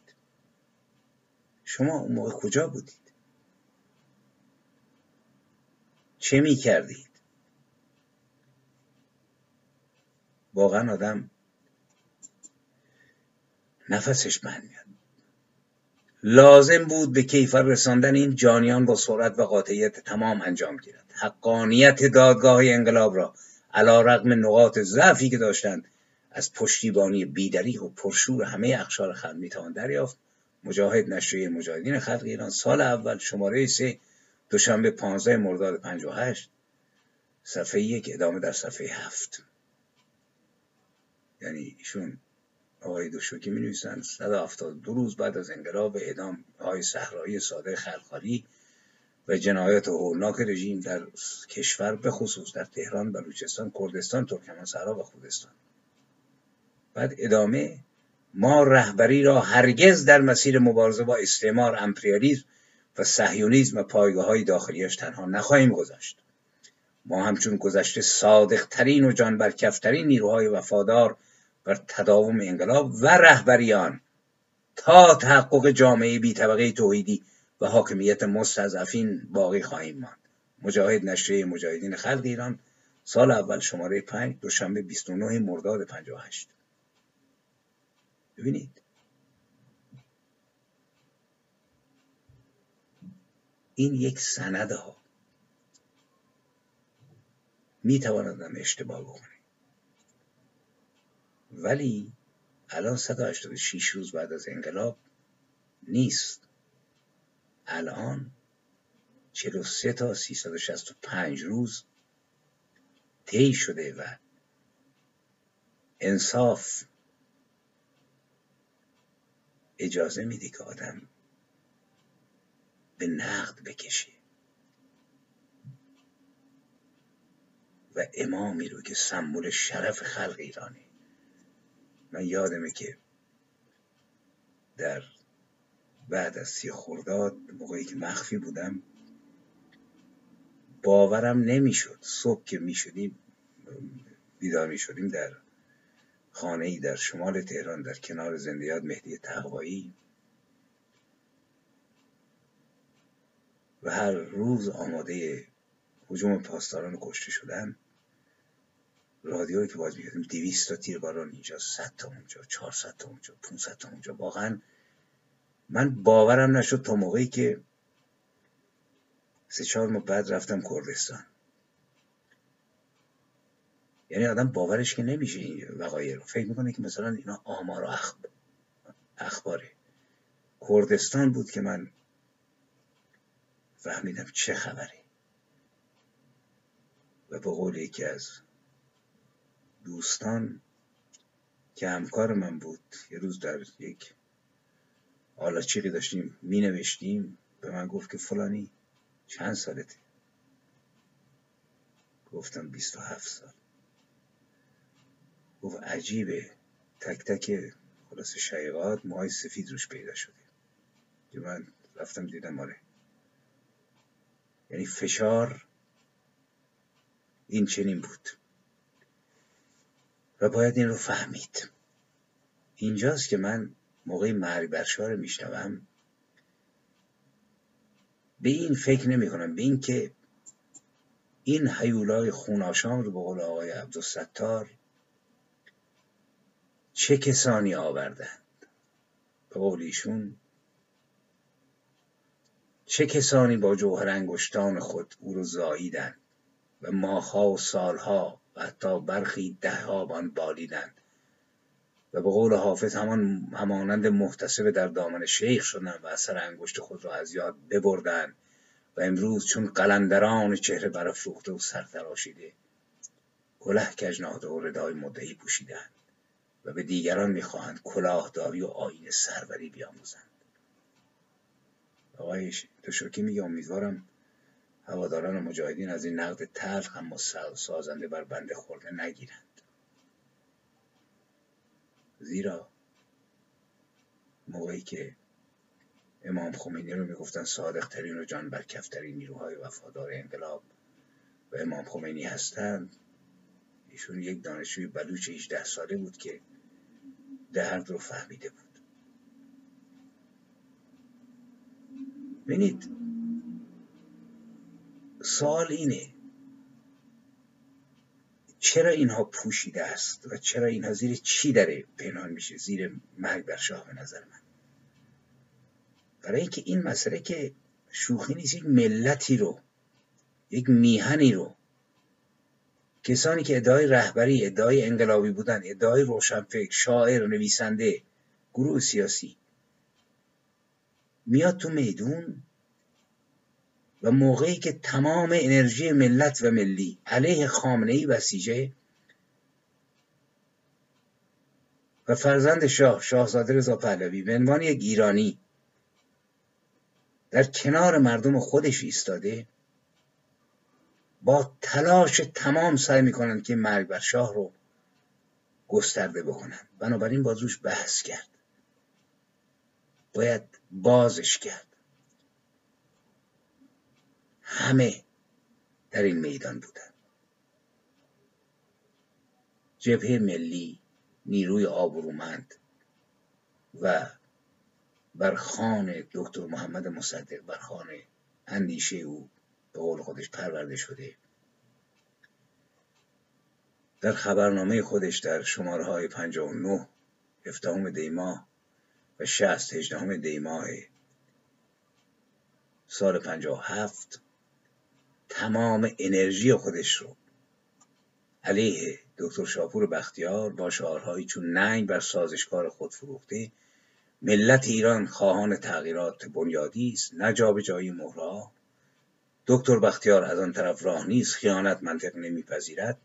شما اون موقع کجا بودید؟ چه می کردید؟ واقعا آدم نفسش بند میاد. لازم بود به کیفر رساندن این جانیان با سرعت و قاطعیت تمام انجام گیرد. حقانیت دادگاه انقلاب را علی رغم نقاط ضعفی که داشتند از پشتیبانی بیدریق و پرشور همه اقشار خلق میتوان دریافت. مجاهد، نشریه مجاهدین خلق ایران، سال اول، شماره 3، دوشنبه 15 مرداد 58، صفحه 1، ادامه در صفحه 7. یعنی ایشون آقای دوشوکی می نویسند 172 روز بعد از انقلاب به اعدام آقای صحرایی صادق خلخالی و جنایات هولناک رژیم در کشور، به خصوص در تهران، بلوچستان، کردستان، ترکمن‌صحرا و خوزستان. بعد ادامه: ما رهبری را هرگز در مسیر مبارزه با استعمار، امپریالیسم و صهیونیسم و پایگاه‌های داخلیش تنها نخواهیم گذاشت. ما همچون گذشته صادقترین و جانبرکفترین نیروهای وفادار بر تداوم انقلاب و رهبریان تا تحقق جامعه بی طبقه توحیدی و حاکمیت مستضعفین باقی خواهیم ماند. مجاهد، نشریه مجاهدین خلق ایران، سال اول، شماره 5، دوشنبه 29 مرداد 58. ببینید این یک سند ها می تواندم اشتباه بکنه، ولی الان 186 روز بعد از انقلاب نیست. الان 43 تا 365 روز طی شده و انصاف اجازه میده که آدم به نقد بکشه و امامی رو که سمبل شرف خلق ایرانه. من یادمه که در بعد از 30 خرداد، موقعی که مخفی بودم، باورم نمیشد. صبح که بیدار میشدیم در خانه‌ای در شمال تهران در کنار زنده‌یاد مهدی تقوایی، و هر روز آماده هجوم پاسداران کشته شدن، رادیویی که باز می‌کردیم 200 تا تیرباران اینجا، 100 تا اونجا، 400 تا اونجا، 500 تا اونجا. واقعا من باورم نشد تا موقعی که 3-4 ماه بعد رفتم کردستان. یعنی آدم باورش که نمیشه این وقایع رو، فکر میکنه که مثلا اینا آمار و اخباره. کردستان بود که من فهمیدم چه خبره. و به قول یکی از دوستان که همکار من بود، یه روز در یک آلاچیقی داشتیم می نوشتیم، به من گفت که فلانی چند سالته؟ گفتم 27 سال. گفت عجیبه، تک تک خلاص شقیقات موهای سفید روش پیدا شده. که من رفتم دیدم آره. یعنی فشار این چنین بود و باید این رو فهمید. اینجاست که من موقعی مرگ برشا رو میشنوم به این فکر نمی کنم، به این که این هیولای خوناشام رو به قول آقای عبدالستار چه کسانی آوردند به قول ایشون چه کسانی با جوهر انگشتان خود او رو زاییدند و ماهها و سالها و حتی برخی دهها آن بالیدند و به قول حافظ همانند محتسب در دامن شیخ شدند و اثر انگشت خود را از یاد ببردند و امروز چون قلندران چهره برافروخته و سرتراشیده کلاه کج نهاده و ردای مدعی پوشیدند و به دیگران میخواهند کلاهداری و آیین سروری بیاموزند. آقای تشکی میگه امیدوارم هواداران و مجاهدین از این نقد تلخ اما سازنده بر بنده خورده نگیرند، زیرا موقعی که امام خمینی رو میگفتن صادق ترین و جان برکفترین نیروهای وفادار انقلاب و امام خمینی هستند، ایشون یک دانشجوی بلوچ 18 ساله بود که درد رو فهمیده بود. ببینید سوال اینه چرا اینها پوشیده است و چرا اینها زیر چی داره پنهان میشه؟ زیر مرگ بر شاه به نظر من، برای اینکه این مسئله که شوخی نیست، یک ملتی رو، یک میهنی رو، کسانی که ادعای رهبری، ادعای انقلابی بودن، ادعای روشنفکر، شاعر، نویسنده، گروه سیاسی، میاد تو میدون و موقعی که تمام انرژی ملت و ملی علیه خامنه‌ای بسیجه و فرزند شاه، شاهزاده رضا پهلوی به عنوان یک ایرانی در کنار مردم خودش ایستاده، با تلاش تمام سعی میکنند که مرگ بر شاه رو گسترده بکنند. بنابراین باید روش بحث کرد، باید بازش کرد. همه در این میدان بودن، جبهه ملی، نیروی آبرومند و برخان دکتر محمد مصدق، برخان اندیشه او به قول خودش پرورده شده، در خبرنامه خودش در شماره های 59 17 دی‌ماه و 60 18 دی‌ماه سال 57 تمام انرژی خودش رو علیه دکتر شاپور بختیار با شعارهایی چون ننگ بر سازشکار خود فروخته، ملت ایران خواهان تغییرات بنیادی است، نه جابجایی مهره‌ها، دکتر بختیار از آن طرف راه نیست، خیانت منطق نمیپذیرد،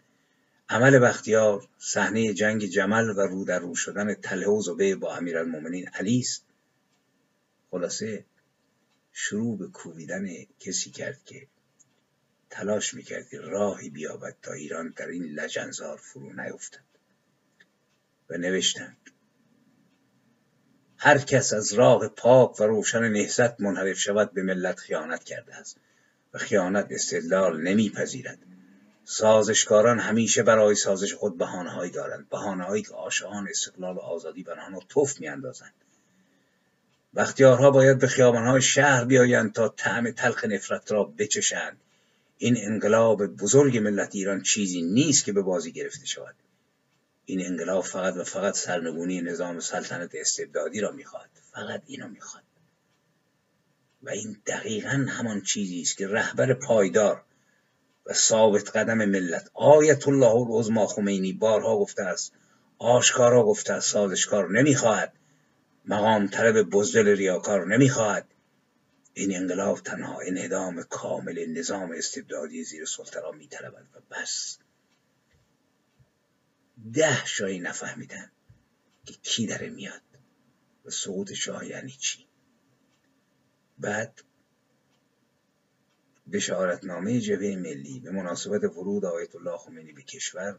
عمل بختیار صحنه جنگ جمل و رو در رو شدن طلحه و زبیه با امیرالمومنین علی است. خلاصه شروع به کوبیدن کسی کرد که تلاش میکرد که راهی بیابد تا ایران در این لجنزار فرو نیفتد و نوشتند هر کس از راه پاک و روشن نهضت منحرف شود به ملت خیانت کرده است و خیانت استدلال نمیپذیرد. سازشکاران همیشه برای سازش خود بهانه‌هایی دارند، بهانه‌هایی که عاشقان استقلال و آزادی بر آنها تف میاندازند. بختیارها باید به خیابان‌های شهر بیایند تا طعم تلخ نفرت را بچشند. این انقلاب بزرگ ملت ایران چیزی نیست که به بازی گرفته شود. این انقلاب فقط و فقط سرنگونی نظام سلطنت استبدادی را میخواهد، فقط اینو میخواهد. و این دقیقا همان چیزی است که رهبر پایدار و ثابت قدم ملت آیت الله العظمی خمینی بارها گفته است، آشکارا گفته است، سازشکار نمیخواهد، مقام طلب بزدل ریاکار نمیخواهد. این انقلاب تنها انهدام کامل نظام استبدادی زیر سلطه را میطلبد و بس. 10 شاهی نفهمیدن که کی داره میاد و سقوط شاه یعنی چی. بعد بشارتنامه جبهه ملی به مناسبت ورود آیت الله خمینی به کشور،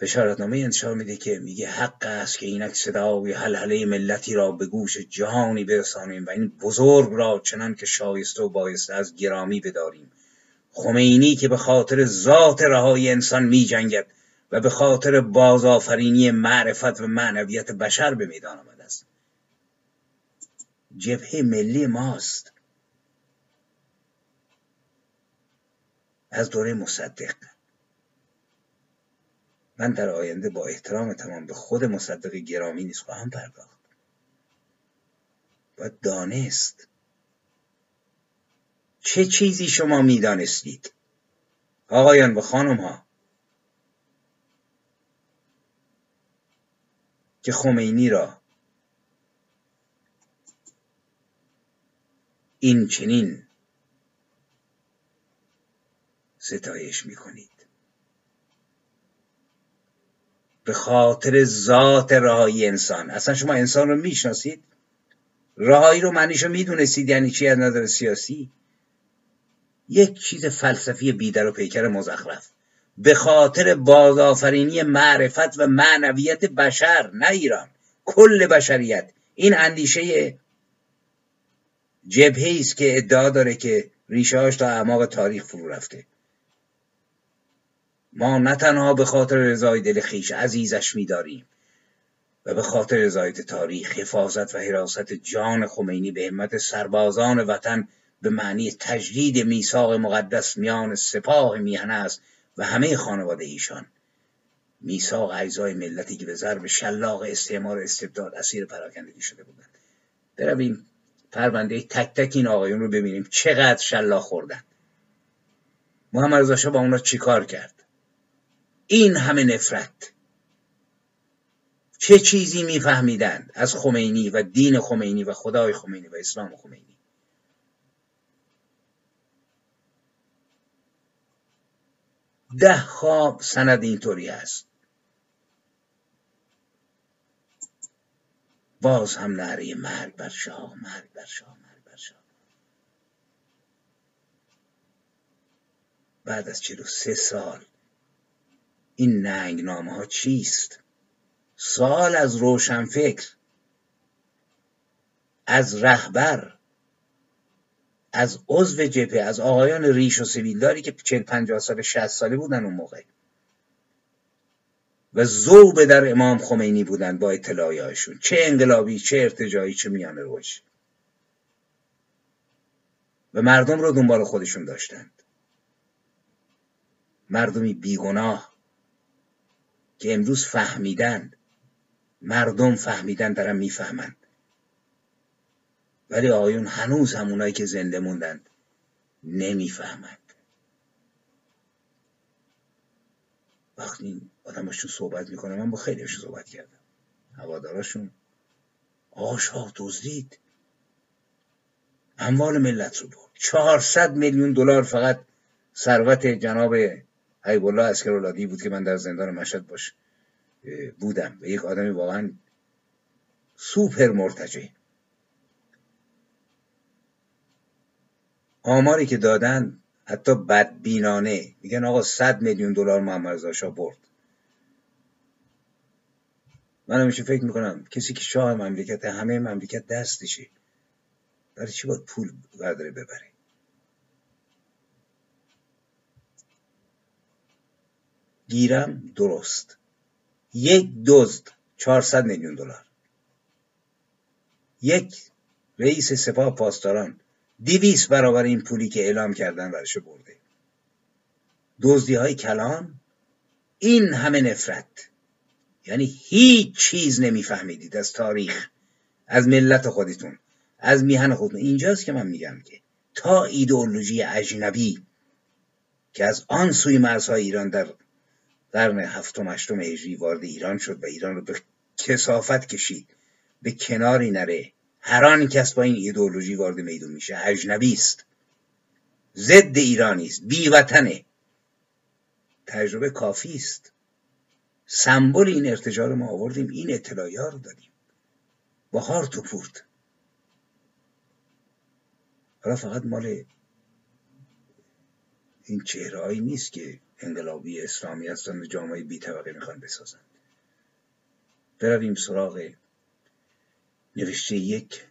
بشارتنامه انتشار میده که میگه حق است که اینک صدای هلهله ملتی را به گوش جهانی برسانیم و این بزرگ را چنان که شایسته و بایسته از گرامی بداریم. خمینی که به خاطر ذات رهایی انسان میجنگد و به خاطر بازآفرینی معرفت و معنویت بشر به میدان آمده است. جبهه ملی ماست، از دوره مصدق. من در آینده با احترام تمام به خود مصدق گرامی نیز خواهم پرداخت. و دانست. چه چیزی شما می دانستید؟ آقایان و خانم ها، که خمینی را این چنین ستایش می کنید. به خاطر ذات رهایی انسان. اصلا شما انسان رو می شناسید؟ رهایی رو معنیش رو می دونستید یعنی چی از نظر سیاسی؟ یک چیز فلسفی بیدر و پیکر مزخرف. به خاطر بازآفرینی معرفت و معنویت بشر، نه ایران، کل بشریت. این اندیشه جبهه‌ای است که ادعا داره که ریشه‌اش تا اعماق تاریخ فرو رفته. ما نه تنها به خاطر رضای دل خویش عزیزش می‌داریم و به خاطر رضایت تاریخ، حفاظت و حراست جان خمینی به همت سربازان وطن به معنی تجدید میثاق مقدس میان سپاه میهنه است و همه خانواده ایشان، میثاق اعضای ملتی که به ضرب شلاق استعمار استبداد اسیر پراکندگی شده بودند. برویم پرونده تک تک این آقایون رو ببینیم چقدر شلاق خوردن. محمد رضا شاه با اونا چیکار کرد؟ این همه نفرت، چه چیزی میفهمیدند از خمینی و دین خمینی و خدای خمینی و اسلام خمینی؟ ده خواب سند اینطوری هست. باز هم نعره مرگ بر شاه، مرگ بر شاه، مرگ بر شاه. بعد از 43 سال این ننگنامه ها چیست؟ سال از روشنفکر، از رهبر، از عضو جبهه، از آقایان ریش و سبیلداری که 40-50 سال 60 ساله بودن اون موقع و ذوب در امام خمینی بودن با اطلاعیهاشون، چه انقلابی، چه ارتجاعی، چه میانه روش، و مردم رو دنبال خودشون داشتند. مردمی بیگناه که امروز فهمیدند، مردم فهمیدن، دارن میفهمند، ولی آقایون هنوز همونایی که زنده موندند نمیفهمند. وقتی آدماشون صحبت میکنه، من با خیلیشون صحبت کردم، هواداراشون، آقا شاه دزدید، اموال ملت رو برد. 400 میلیون دلار فقط ثروت جناب حبیب الله عسکرآبادی بود که من در زندان مشهد باش بودم و یک آدمی واقعا سوپر مرتجع. آماری که دادن حتی بدبینانه، میگن آقا 100 میلیون دلار محمد رضا شاه برد. من همیشه فکر میکنم کسی که شاه مملکت، همه مملکت دستشه، برای چی باید پول برداره ببره؟ گیرم درست، یک دزد 400 میلیون دلار، یک رئیس سپاه پاسداران 200 برابر این پولی که اعلام کردن برش برده. دزدی های کلان، این همه نفرت، یعنی هیچ چیز نمیفهمیدید از تاریخ، از ملت خودتون، از میهن خودتون. اینجاست که من میگم که تا ایدئولوژی اجنبی که از آن سوی مرزهای ایران در قرن 7 و 8 هجری وارد ایران شد و ایران رو به کثافت کشید، به کناری نره. هر آن کس با این ایدئولوژی وارد میدون میشه اجنبی است، ضد ایرانی است، بی وطنه. تجربه کافی است. سمبل این ارتجاع رو ما آوردیم، این اطلاعیه رو دادیم با هارت و پورت. حالا فقط مال این چهره‌ای نیست که انقلابی اسلامی هستند و جامعه بی طبقه میخوان بسازند. برویم سراغ نوشته یک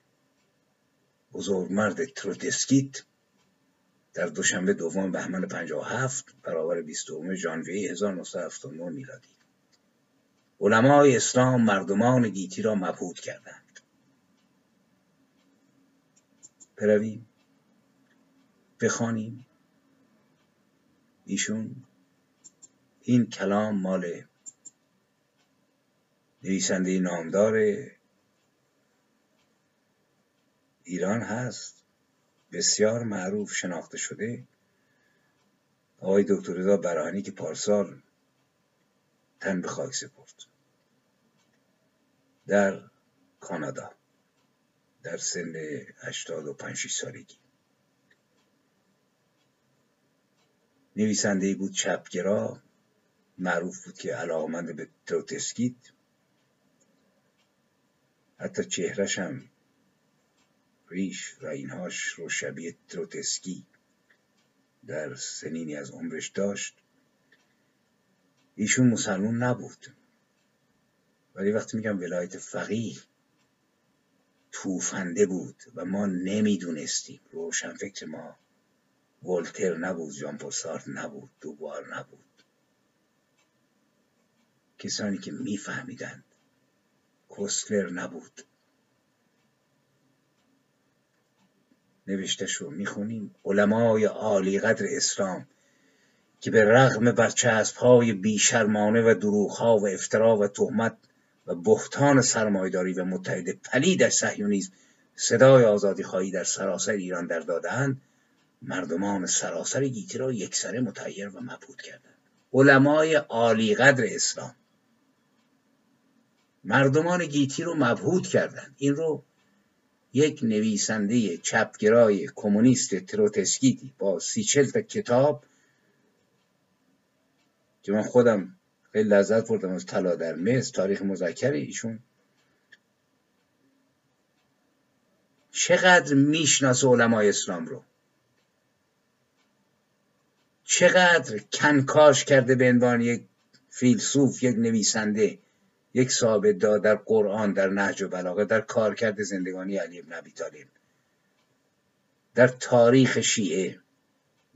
بزرگمرد تروتسکیت در دوشنبه 2 بهمن 57 برابر 22 ژانویه 1979 میلادی. علمای اسلام مردمان گیتی را مبهوت کردند. برویم بخوانیم ایشون. این کلام مال نویسنده نامداره ایران هست بسیار معروف شناخته شده، آقای دکتر رضا برهانی که پارسال تن به خاک سپرد در کانادا در سن 85 سالگی، نویسنده‌ای بود چپگرا، معروف بود که علاقه‌مند به تروتسکیت، حتی چهرش هم ریش و اینهاش رو شبیه تروتسکی در سنینی از عمرش داشت. ایشون مسلمان نبود، ولی وقتی میگم ولایت فقیه توفنده بود و ما نمیدونستیم. روشنفکر ما ولتر نبود، ژان پل سارتر نبود، دوبار نبود. کسانی که میفهمیدند، کوستلر نبود. نوشته‌شو میخونیم، علمای عالی قدر اسلام که به رغم برچسب‌های بیشرمانه و دروغ‌ها و افترا و تهمت و بهتان سرمایه‌داری و متحد پلید صهیونیسم صدای آزادی‌خواهی در سراسر ایران در دادند، مردمان سراسر گیتی را یکسره متحیر و مبهوت کردند. علمای عالی قدر اسلام مردمان گیتی رو مبهوت کردند. این رو یک نویسنده چپگرای کمونیست تروتسکیتی با 30-40 تا کتاب که من خودم خیلی لذت بردم از طلا در مصر، تاریخ مذکر ایشون، چقدر میشناسه علمای اسلام رو، چقدر کنکاش کرده به عنوان یک فیلسوف، یک نویسنده، یک صاحب دعا در قرآن، در نهج و بلاغه، در کارکرد زندگانی علی ابن ابی طالب، در تاریخ شیعه،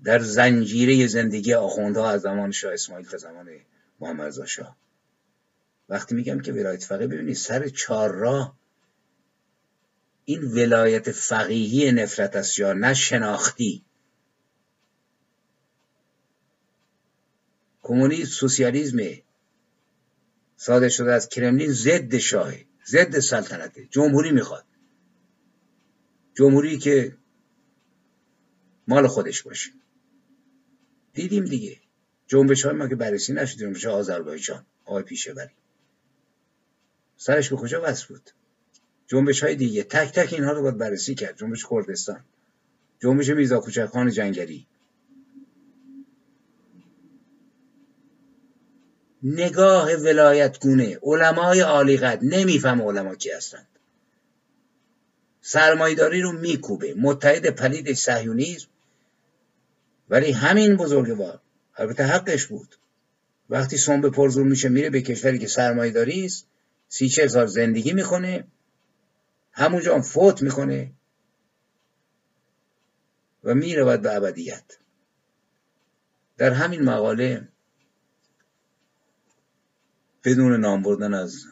در زنجیره زندگی آخوندها از زمان شاه اسماعیل تا زمان محمد رضا شاه. وقتی میگم که ولایت فقیه، ببینید سر چهارراه این ولایت فقیهی نفرت است یا نه شناختی، کمونیسم، سوسیالیسم ساده شده از کرملین، ضد شاهه، ضد سلطنته، جمهوری میخواد، جمهوری که مال خودش باشه. دیدیم دیگه جنبش های ما که بررسی نشد، جنبش آذربایجان آقای پیشه‌وری سرش به کجا وصل بود، جنبش های دیگه تک تک اینها رو باید بررسی کرد، جنبش کردستان، جنبش میرزا کوچک خان جنگلی. نگاه ولایت گونه، علمای عالی قدر نمیفهم علما کی هستند، سرمایه‌داری رو میکوبه، متحد پلید صهیونیسم. ولی همین بزرگوار البته حقش بود، وقتی سنبه پرزور میشه میره به کشوری که سرمایه‌داری است، 30-40 سال زندگی میکنه، همونجا هم فوت میکنه و میرود به ابدیت. در همین مقاله بدون نام بردن از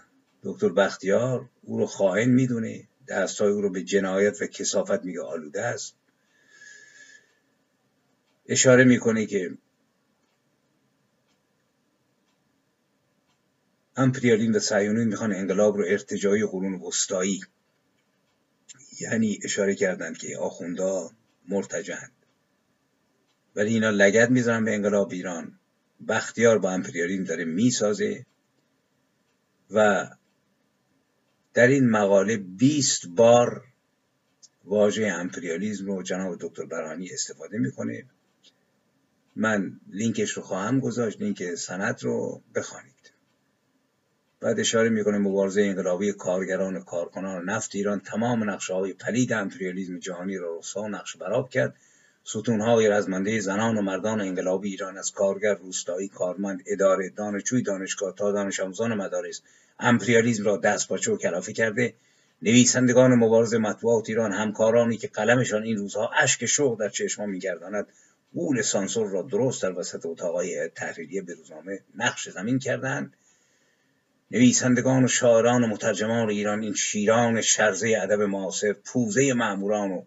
دکتر بختیار، او رو خائن میدونه، دستای او رو به جنایت و کثافت میگه آلوده است، اشاره میکنه که امپریالیسم و صهیونیسم میخوان انقلاب رو ارتجاعی قرون وسطایی، یعنی اشاره کردند که آخوندا مرتجعند، ولی اینا لگد میذارن به انقلاب ایران. بختیار با امپریالیسم داره میسازه و در این مقاله 20 بار واژه امپریالیسم رو جناب دکتر برهانی استفاده میکنه. من لینکش رو خواهم گذاشت، لینک سند رو بخوانید. بعد اشاره میکنه مبارزه انقلابی کارگران و کارکنان نفت ایران تمام نقشه‌های پلید امپریالیسم جهانی را رسوا و نقش براب کرد. ستون‌های رزمنده زنان و مردان انقلابی ایران از کارگر، روستایی، کارمند، اداره، دانشجوی دانشگاه تا دانش آموزان مدارس امپریالیسم را دستپاچه و کلافه کرده. نویسندگان مبارز مطبوعات ایران، همکارانی که قلمشان این روزها اشک شوق در چشمان می‌گرداند، غول سانسور را درست در وسط اتاق‌های تحریریه به روزنامه نقش زمین کردند. نویسندگان و شاعران و مترجمان ایران، این شیران شرزه ادب معاصر، پوزه مأموران و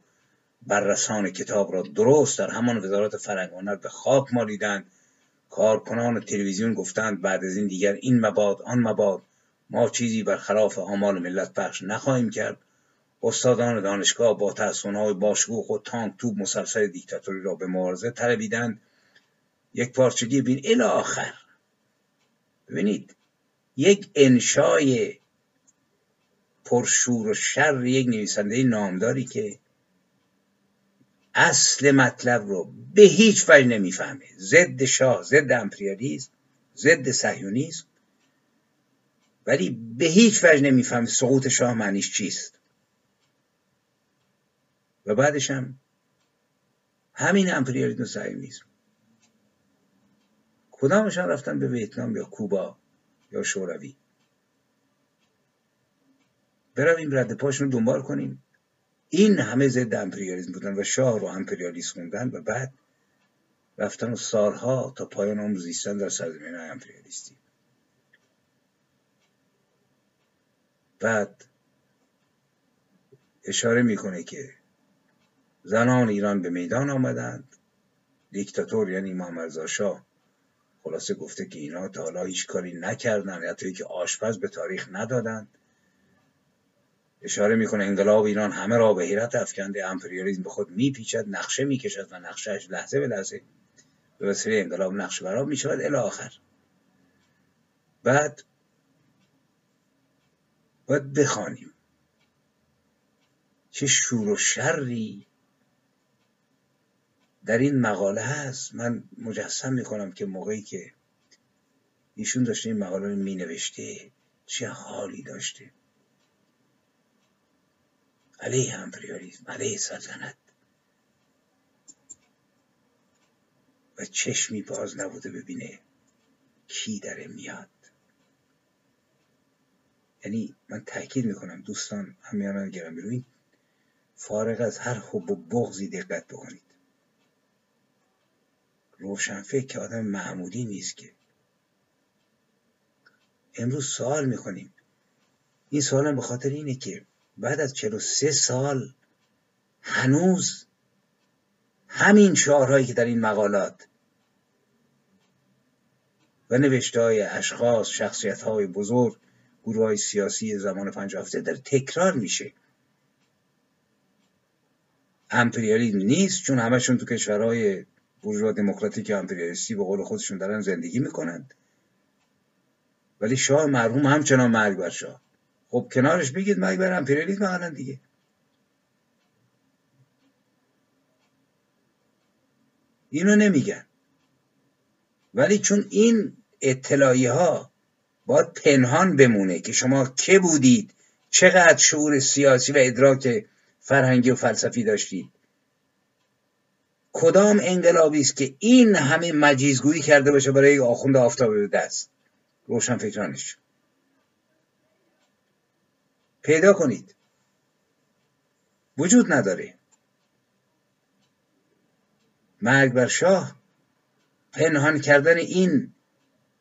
بررسان کتاب را درست در همان وزارت فرهنگ و هنر به خاک مالیدند. کارکنان تلویزیون گفتند بعد از این دیگر این مباد آن مباد، ما چیزی برخلاف آمال ملت پخش نخواهیم کرد. استادان دانشگاه با تحصنهای باشکوه و تانک توب مسلسل دیکتاتوری را به مبارزه طلبیدند. یک پارچگی بین الی آخر. ببینید یک انشای پرشور و شر یک نویسنده نامداری که اصل مطلب رو به هیچ وجه نمیفهمه، ضد شاه، ضد امپریالیسم، ضد صهیونیسم، ولی به هیچ وجه نمیفهمه سقوط شاه معنیش چیست. و بعدش هم همین امپریالیسم و صهیونیسم کدامشان رفتن به ویتنام یا کوبا یا شوروی؟ برویم رد پاشون رو دنبال کنیم. این همه ضد امپریالیسم بودن و شاه رو امپریالیسم خوندن و بعد رفتن و سالها تا پایان عمر زیستن در سرزمین‌های امپریالیستی. بعد اشاره میکنه که زنان ایران به میدان آمدند، دیکتاتور یعنی امام رضا شاه خلاصه گفته که اینا تا حالا هیچ کاری نکردن، حتی که آشپز به تاریخ ندادند. اشاره میکنه انقلاب ایران همه را به حیرت افکنده، امپریالیسم به خود میپیچد، نقشه میکشد و نقشهش لحظه به لحظه به وسیله انقلاب نقشه براب میشود الی آخر. بعد باید بخوانیم چه شور و شری در این مقاله هست. من مجسم میکنم که موقعی که ایشون داشته این مقاله رو مینوشته چه حالی داشته، علیه امپریالیسم، علیه سلطنت، و چشمی باز نبوده ببینه کی داره میاد. یعنی من تاکید میکنم دوستان، همیانان گرامی، روی فارغ از هر حب و بغضی دقت بکنید. روشنفکر که آدم معمولی نیست که. امروز سوال میکنیم، این سوالم به خاطر اینه که بعد از 43 سال هنوز همین شعارهایی که در این مقالات و نوشته های اشخاص، شخصیت های بزرگ، گروه های سیاسی زمان 57 در تکرار میشه. امپریالیسم نیست چون همشون تو کشورهای بورژوا دموکراتیک امپریالیستی به قول خودشون دارن زندگی میکنند، ولی شاه مرحوم همچنان مرگ بر شاه. خب کنارش بگید مرگ بر امپریالیسم الان دیگه. اینو نمیگن، ولی چون این اطلاعیه ها باید پنهان بمونه که شما که بودید، چقدر شعور سیاسی و ادراک فرهنگی و فلسفی داشتید. کدام انقلابی است که این همه مجیزگویی کرده باشه برای یک آخوند آفتاب به دست؟ روشنفکرانش پیدا کنید، وجود نداره. مرگ بر شاه پنهان کردن این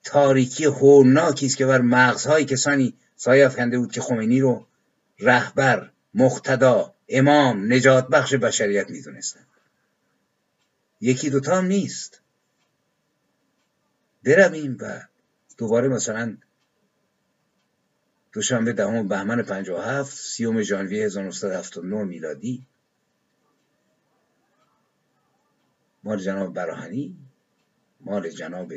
تاریکی هولناکی است که بر مغزهای کسانی سایه افکنده بود که خمینی رو رهبر، مقتدا، امام، نجات بخش بشریت میدونستند. یکی دوتا هم نیست. برویم و دوباره مثلا دوشنبه 10 بهمن 57، 30 ژانویه 1979 میلادی، مال جناب براهنی، مال جناب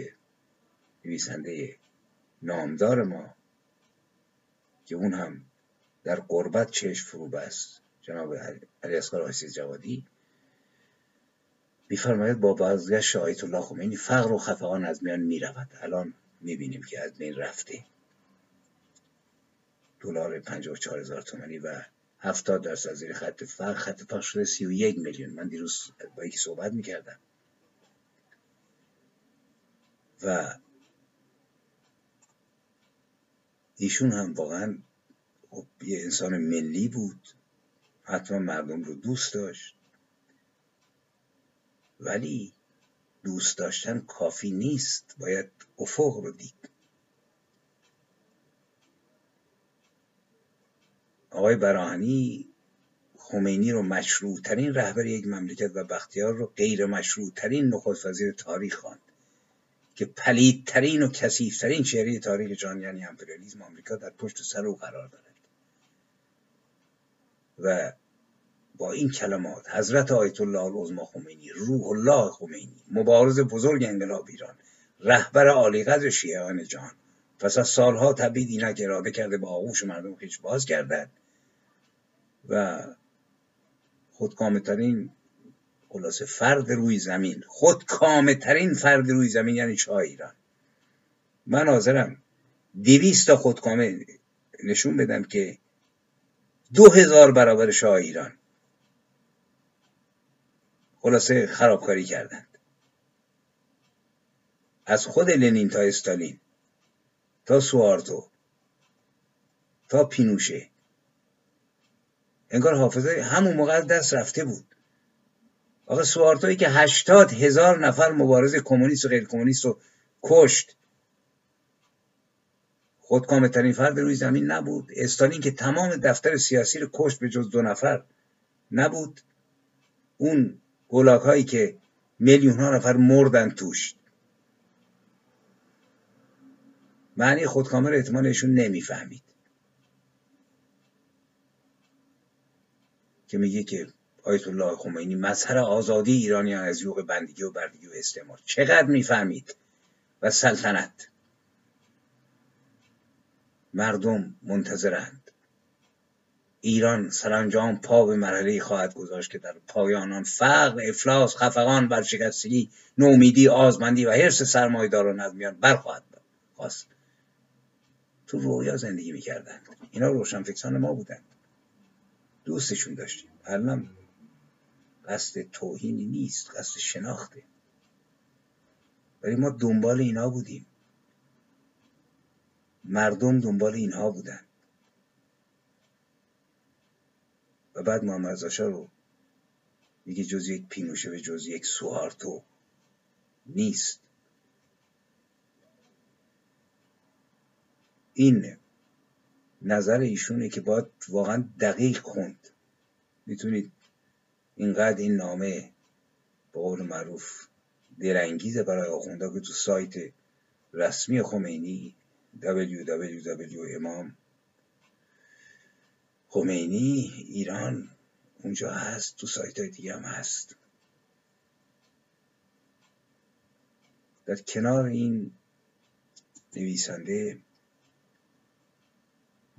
نویسنده نامدار ما که اون هم در غربت چشم فرو بست، جناب علی اصغر آیسی جوادی، می‌فرماید با بازگشت آیت الله خمینی فقر و خفقان از میان میرود. الان میبینیم که از بین رفته. دلار 54,000 تومانی و 70% زیر خط فقر. خط فقر شده 31 میلیون. من دیروز با یکی صحبت میکردم و ایشون هم واقعا یه انسان ملی بود، حتما مردم رو دوست داشت، ولی دوست داشتن کافی نیست، باید افق رو دید. آقای براهنی خمینی رو مشروع ترین رهبر یک مملکت و بختیار رو غیر مشروع ترین نخست وزیر تاریخ خواند که پلید ترین و کثیف ترین چهره تاریخ جهان یعنی امپریالیسم آمریکا در پشت سر او قرار دارد. و با این کلمات حضرت آیت الله العظمی خمینی، روح الله خمینی، مبارز بزرگ انقلاب ایران، رهبر عالی قدر شیعیان جهان، پس از سالها تبعید اینک اراده کرده با آغوش مردم خیش باز گردد و خودکامه‌ترین خلاصه فرد روی زمین، خودکامه‌ترین فرد روی زمین یعنی شاه ایران. من حاضرم 200 تا خودکامه نشون بدم که 2000 برابر شاه ایران خلاصه خرابکاری کردند، از خود لنین تا استالین تا سوارتو تا پینوشه. انگار حافظه همون موقع دست رفته بود. آقا سوارتویی که 80,000 نفر مبارز کمونیست و غیر کمونیست رو کشت خودکامه‌ترین فرد روی زمین نبود. استالین که تمام دفتر سیاسی رو کشت به جز 2 نفر نبود. اون گولاگ هایی که میلیون‌ها نفر مردن توش، معنی خودکامه رو احتمالشون نمیفهمید که میگه که آیت الله خمینی مظهر آزادی ایرانیان از یوغ بندگی و بردگی و استعمار. چقدر میفهمید؟ و سلطنت مردم منتظرند. ایران سرانجام پا به مرحله خواهد گذاشت که در پایان آن فقر، افلاس، خفقان، ورشکستگی، نومیدی، آزمندی و حرص سرمایه‌داران از میان برخواهد خواست. تو رویا زندگی میکردند. اینا روشنفکران ما بودند، دوستشون داشتیم. الان قصد توهینی نیست، قصد شناخته، ولی ما دنبال اینا بودیم، مردم دنبال اینها بودن. و بعد محمد رضا شاه رو میگه جز یک پینوشه و جز یک سوهارتو نیست. این نظر ایشونه که باید واقعا دقیق خوند. میتونید اینقدر این نامه به قول معروف دلانگیزه برای آخونده که تو سایت رسمی خمینی www.imamkhomeinii ایران اونجا هست، تو سایت های دیگه هم هست. در کنار این نویسنده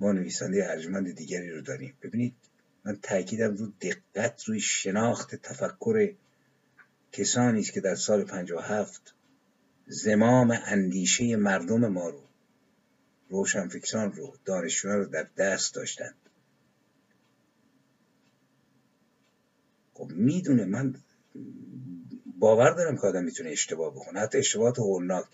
ما نویسنده ارجمند دیگری رو داریم. ببینید من تاکیدم رو دقت روی شناخت تفکر کسانی است که در سال 57 زمام اندیشه مردم ما رو، روشنفکران رو، دانشجویان رو در دست داشتند. خب میدونه، من باور دارم که آدم میتونه اشتباه بکنه، حتی اشتباهات هولناک،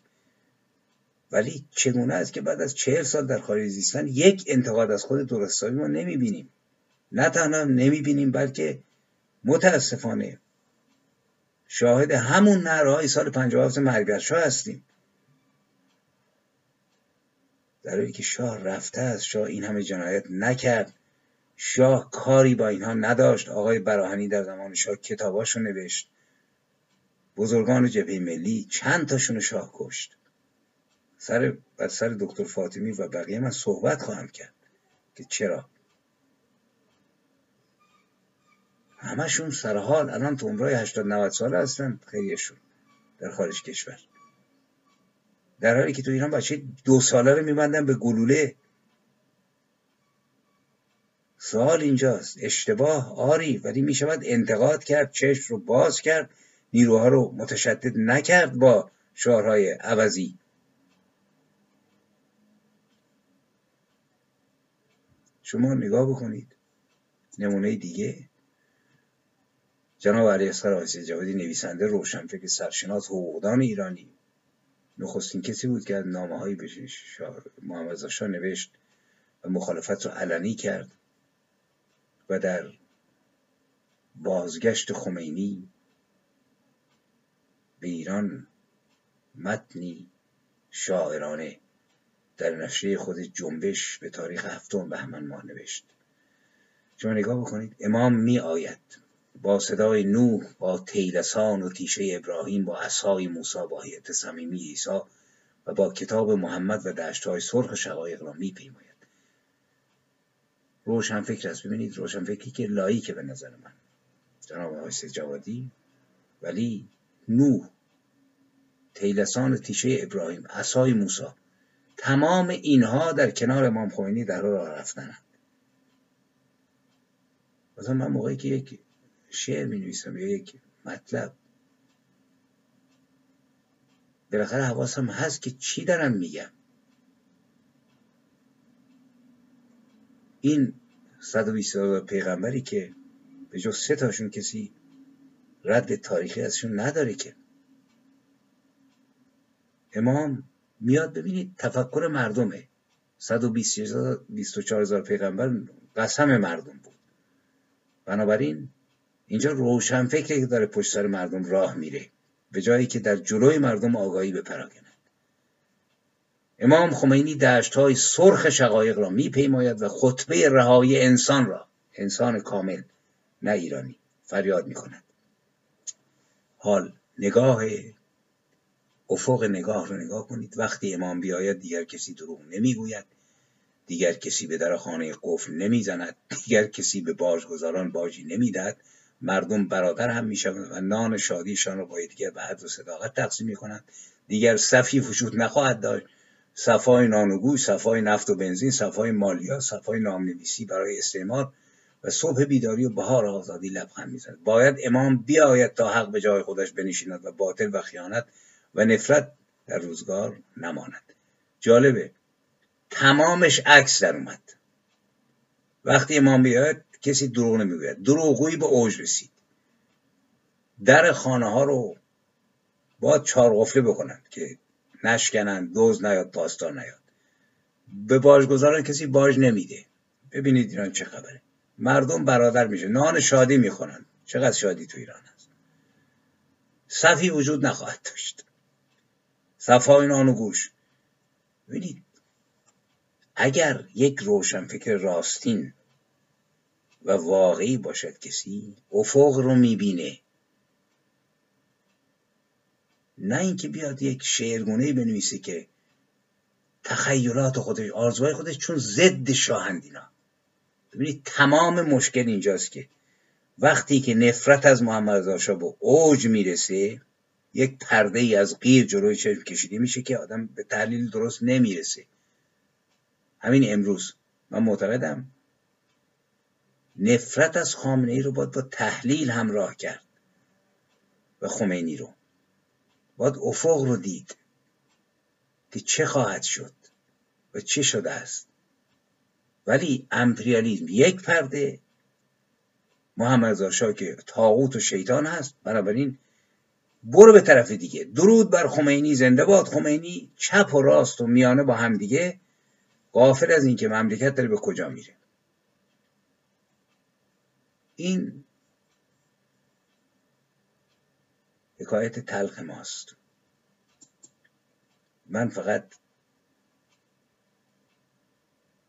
ولی چگونه است که بعد از 40 سال در خارج زیستن یک انتقاد از خود درستابی ما نمیبینیم؟ نه تنها نمیبینیم، بلکه متاسفانه شاهد همون نعره‌های سال 57 مرگ بر شاه هستیم. در حالی که شاه رفته است، شاه این همه جنایت نکرد، شاه کاری با اینها نداشت. آقای براهنی در زمان شاه کتاباشو نوشت، بزرگان جبهه ملی چند تاشون شاه کشت. سر دکتر فاطمی و بقیه من صحبت خواهم کرد که چرا همشون سرحال الان تو عمرای 80-90 ساله هستن، خیلیشون در خارج کشور، در حالی که تو ایران بچه 2 ساله رو میبندن به گلوله. سوال اینجاست، اشتباه آری، ولی میشود انتقاد کرد، چشم رو باز کرد، نیروها رو متشدد نکرد با شعارهای عوضی. شما نگاه بکنید نمونه دیگه، جناب علی اصغر عیسی جوادی، نویسنده، روشنفکر، سرشناس، حقوقدان ایرانی، نخستین کسی بود که نامه‌هایی به محمد رضا شاه نوشت و مخالفت رو علنی کرد و در بازگشت خمینی به ایران متنی شاعرانه در نشریه خود جنبش به تاریخ 7 بهمن ماه نوشت. شما نگاه بکنید، امام می آید با صدای نوح، با تیلسان و تیشه ابراهیم، با عصای موسی، با هیئت صمیمی عیسی و با کتاب محمد و دشت‌های سرخ شقایق را می‌پیماید. روشنفکر است. ببینید روشنفکری که لاییکه به نظر من جناب آقای سید جوادی، ولی نوح، طیلسان تیشه ابراهیم، عصای موسی، تمام اینها در کنار امام خمینی در راه رفتنند. مثلا من موقعی که یک شعر می نویسم یا یک مطلب، بالاخره حواسم هست که چی دارم میگم. این 122 پیغمبری که به جز 3 تاشون کسی رد تاریخی ازشون نداره که امام میاد، ببینید تفکر مردمه. 124,000 پیغمبر قسم مردم بود. بنابراین اینجا روشن فکری که داره پشت سر مردم راه میره، به جایی که در جلوی مردم آگاهی بپراکنند. امام خمینی دشت‌های سرخ شقایق را میپیماید و خطبه رهایی انسان را، انسان کامل نه ایرانی، فریاد میکند. حال نگاه افق، نگاه رو نگاه کنید. وقتی امام بیاید دیگر کسی دروغ نمیگوید، دیگر کسی به در خانه قفل نمیزند، دیگر کسی به باجگزاران باجی نمیدهد. مردم برادر هم میشوند و نان شادیشان را با یکدیگر به عدل و صداقت تقسیم میکنند. دیگر صفی وجود نخواهد داشت. صفای نان و گوشت، صفای نفت و بنزین، صفای مالیات، صفای نامنویسی برای استعمار و صبح بیداری و بهار آزادی لبخند میزند. باید امام بیاید تا حق به جای خودش بنشیند و باطل و خیانت و نفرت در روزگار نماند. جالبه تمامش عکس در اومد. وقتی امام بیاید کسی دروغ نمیگوید. دروغگویی به اوج رسید. در خانه ها رو با 4 قفله بکنند که نشکنند، دوز نیاد، داستان نیاد. به باجگزاران کسی باج نمیده. ببینید ایران چه خبره. مردم برادر میشه، نان شادی میخورند. چقدر شادی تو ایران هست. صفی وجود نخواهد داشت. صفای نان و گوش. ببینید اگر یک روشنفکر راستین و واقعی باشد، کسی افق رو میبینه، نه اینکه بیاد یک شعرگونه‌ای بنویسه که تخیلات خودش، آرزوهای خودش، چون ضد شاهند اینا. ببینید تمام مشکل اینجاست که وقتی که نفرت از محمدرضا شاه به اوج میرسه، یک پرده ای از غیر جلوی چشم کشیده میشه که آدم به تحلیل درست نمیرسه. همین امروز من معتقدم نفرت از خامنه ای رو باید با تحلیل همراه کرد و خمینی رو باید افق رو دید که چه خواهد شد و چه شده است. ولی امپریالیزم یک پرده، محمدرضا شاه که طاغوت و شیطان هست، بنابراین برو به طرف دیگه. درود بر خمینی، زنده باد خمینی. چپ و راست و میانه با هم دیگه، غافل از این که مملکت داره به کجا میره. این حکایت تلخ ماست. من فقط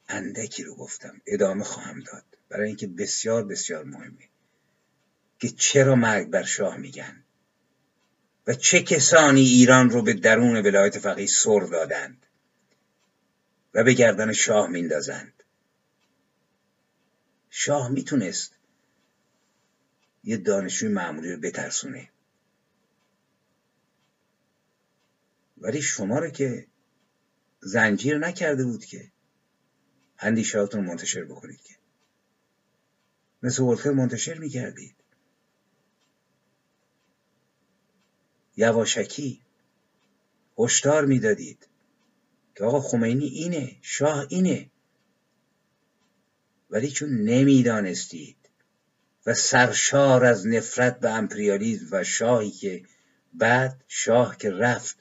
اندکی رو گفتم، ادامه خواهم داد، برای اینکه بسیار بسیار مهمه که چرا مرگ بر شاه میگن و چه کسانی ایران رو به درون ولایت فقیه سر دادند و به گردن شاه میندازند. شاه میتونست یه دانشجوی معمولی رو بترسونه، ولی شما رو که زنجیر نکرده بود که اندیشهاتون منتشر بکنید، که مثل ولتر منتشر میکردید. یواشکی هشدار میدادید که آقا خمینی اینه، شاه اینه، ولی چون نمیدانستید و سرشار از نفرت به امپریالیسم و شاهی که بعد، شاه که رفت،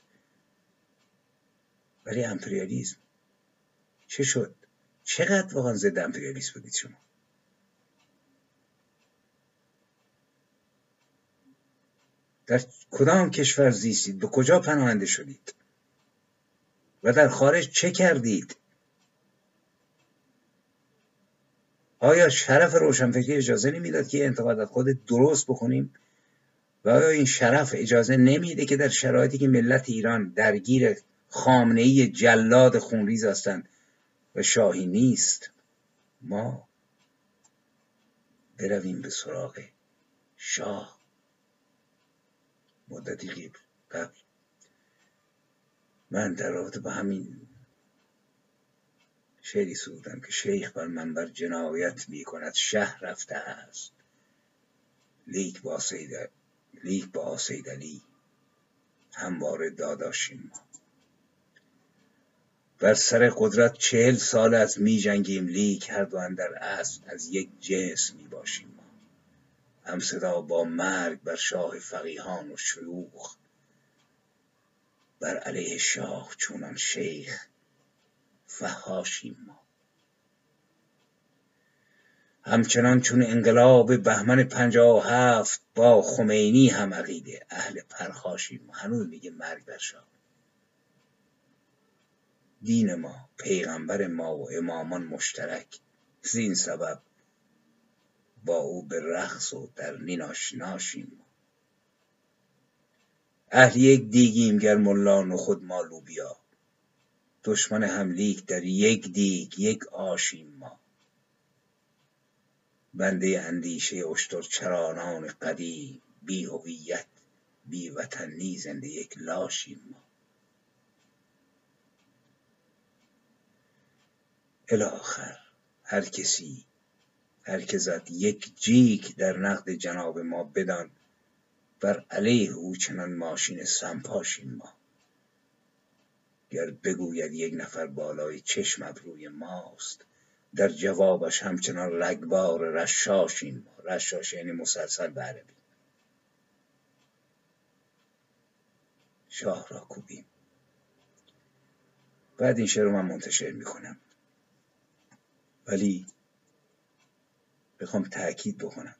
ولی امپریالیسم چه شد؟ چقدر واقعا ضد امپریالیسم بودید شما؟ در کدام کشور زیستید؟ به کجا پناهنده شدید؟ و در خارج چه کردید؟ آیا شرف روشنفکری اجازه نمیداد که انتقاد از خود درست بکنیم؟ و آیا این شرف اجازه نمیده که در شرایطی که ملت ایران درگیر خامنه‌ای جلاد خونریز هستند و شاهی نیست، ما برویم به سراغ شاه. مدتی قبل من در رابطه با همین شعری سرودم که شیخ بر منبر جنایت می کند شه رفته است، لیک با آسید علی همواره داداشیم. ما بر سر قدرت 40 سال از می جنگیم، لیک هر دو اندر اصل از یک جنس می باشیم. ما هم صدا با مرگ بر شاه فقیهان و شیوخ، بر علیه شاه چونان شیخ فحاشیم. ما همچنان چون انقلاب بهمن 57 با خمینی هم عقیده اهل پرخاشیم. هنوز میگه مرگ بر شاه. دین ما، پیغمبر ما و امامان مشترک، زین سبب با او به رقص و درنی ناشناشیم. اهل یک دیگیم گر ملان و خود ما لوبیا، دشمن هم لیک در یک دیگ یک آشیم. ما بنده اندیشه اشترچرانان قدیم، بی هویت بی وطنی زنده یک لاشیم. ما الاخر هر کسی هر که زد یک جیک در نقد جناب ما، بدان بر علیه او چنان ماشین سمپاشیم. ما گر بگوید یک نفر بالای چشم ابروی ماست، در جوابش همچنان رگبار رشاشیم. رشاش یعنی مسلسل به عربی. شاه را کوبیم. بعد این شعر رو من منتشر میکنم، ولی بخوام تأکید بکنم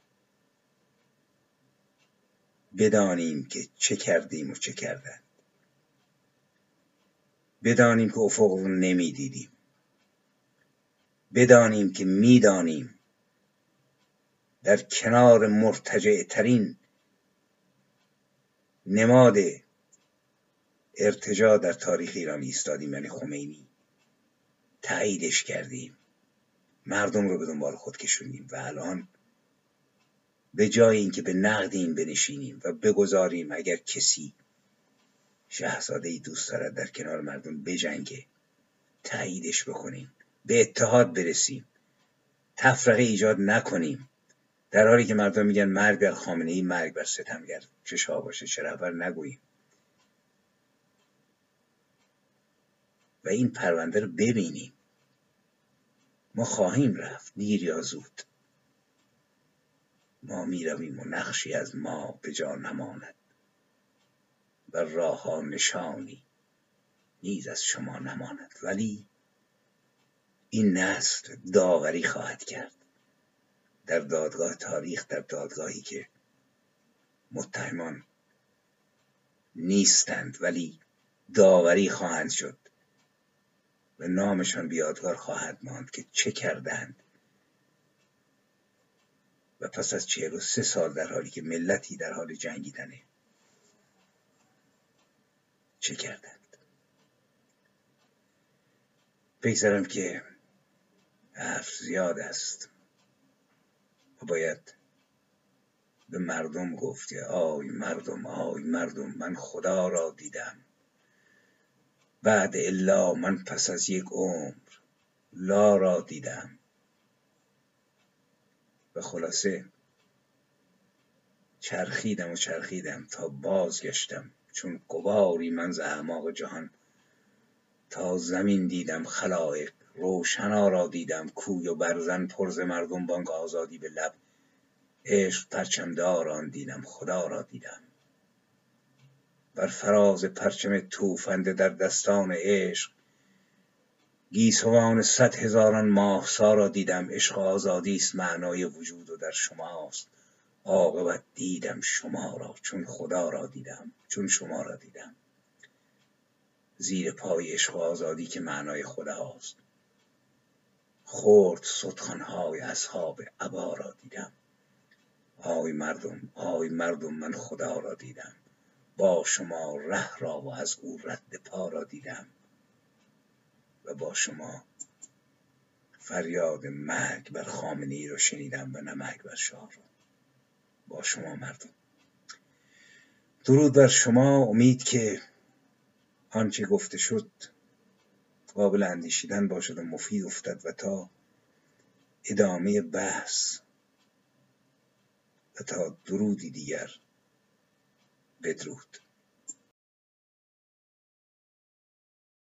بدانیم که چه کردیم و چه کردند. بدانیم که افق رو نمی دیدیم. بدانیم که می دانیم در کنار مرتجع ترین نماد ارتجاع در تاریخ ایران ایستادیم، یعنی خمینی. تاییدش کردیم، مردم رو به دنبال خود کشوندیم و الان به جای اینکه به نقد این بنشینیم و بگذاریم اگر کسی شاهزاده‌ای دوست دارد در کنار مردم بجنگه، تاییدش بکنیم، به اتحاد برسیم، تفرقه ایجاد نکنیم، در حالی که مردم میگن مرگ بر خامنه‌ای، مرگ بر ستمگر، چه شاه باشه چه رهبر نگوییم و این پرونده رو ببینیم. ما خواهیم رفت دیر یا زود. ما می رویم و نقشی از ما به جا نماند و راه ها نشانی نیز از شما نماند، ولی این نسل داوری خواهد کرد در دادگاه تاریخ، در دادگاهی که متهمان نیستند ولی داوری خواهند شد و نامشان بیادگار خواهد ماند که چه کردند و پس از 43 سال در حالی که ملتی در حال جنگیدنه چه کردند. بگذارم که حرف زیاد است و باید به مردم گفت که آی مردم، آی مردم، من خدا را دیدم. بعد الا من پس از یک عمر لا را دیدم. و خلاصه چرخیدم و چرخیدم تا بازگشتم چون غباری من ز اعماق جهان. تا زمین دیدم خلایق روشنا را، دیدم کوی و برزن پر ز مردم، بانگ آزادی به لب، عشق پرچمدار آن دیدم، خدا را دیدم. بر فراز پرچم توفنده در دستان عشق، گیسوان 100 هزاران ماهسا را دیدم. عشق آزادی است معنای وجود و در شماست، عاقبت دیدم شما را چون خدا را دیدم، چون شما را دیدم زیر پای عشق آزادی که معنای خداست. خورد ستخوان‌های اصحاب عبا را دیدم. آی مردم، آی مردم، من خدا را دیدم. با شما ره را و از او رد پا را دیدم و با شما فریاد مرگ بر خامنه‌ای رو شنیدم و نه مرگ بر شاه رو. با شما مردم، درود بر شما. امید که آنچه گفته شد قابل اندیشیدن باشد و مفید افتد و تا ادامه بحث و تا درودی دیگر، بدرود.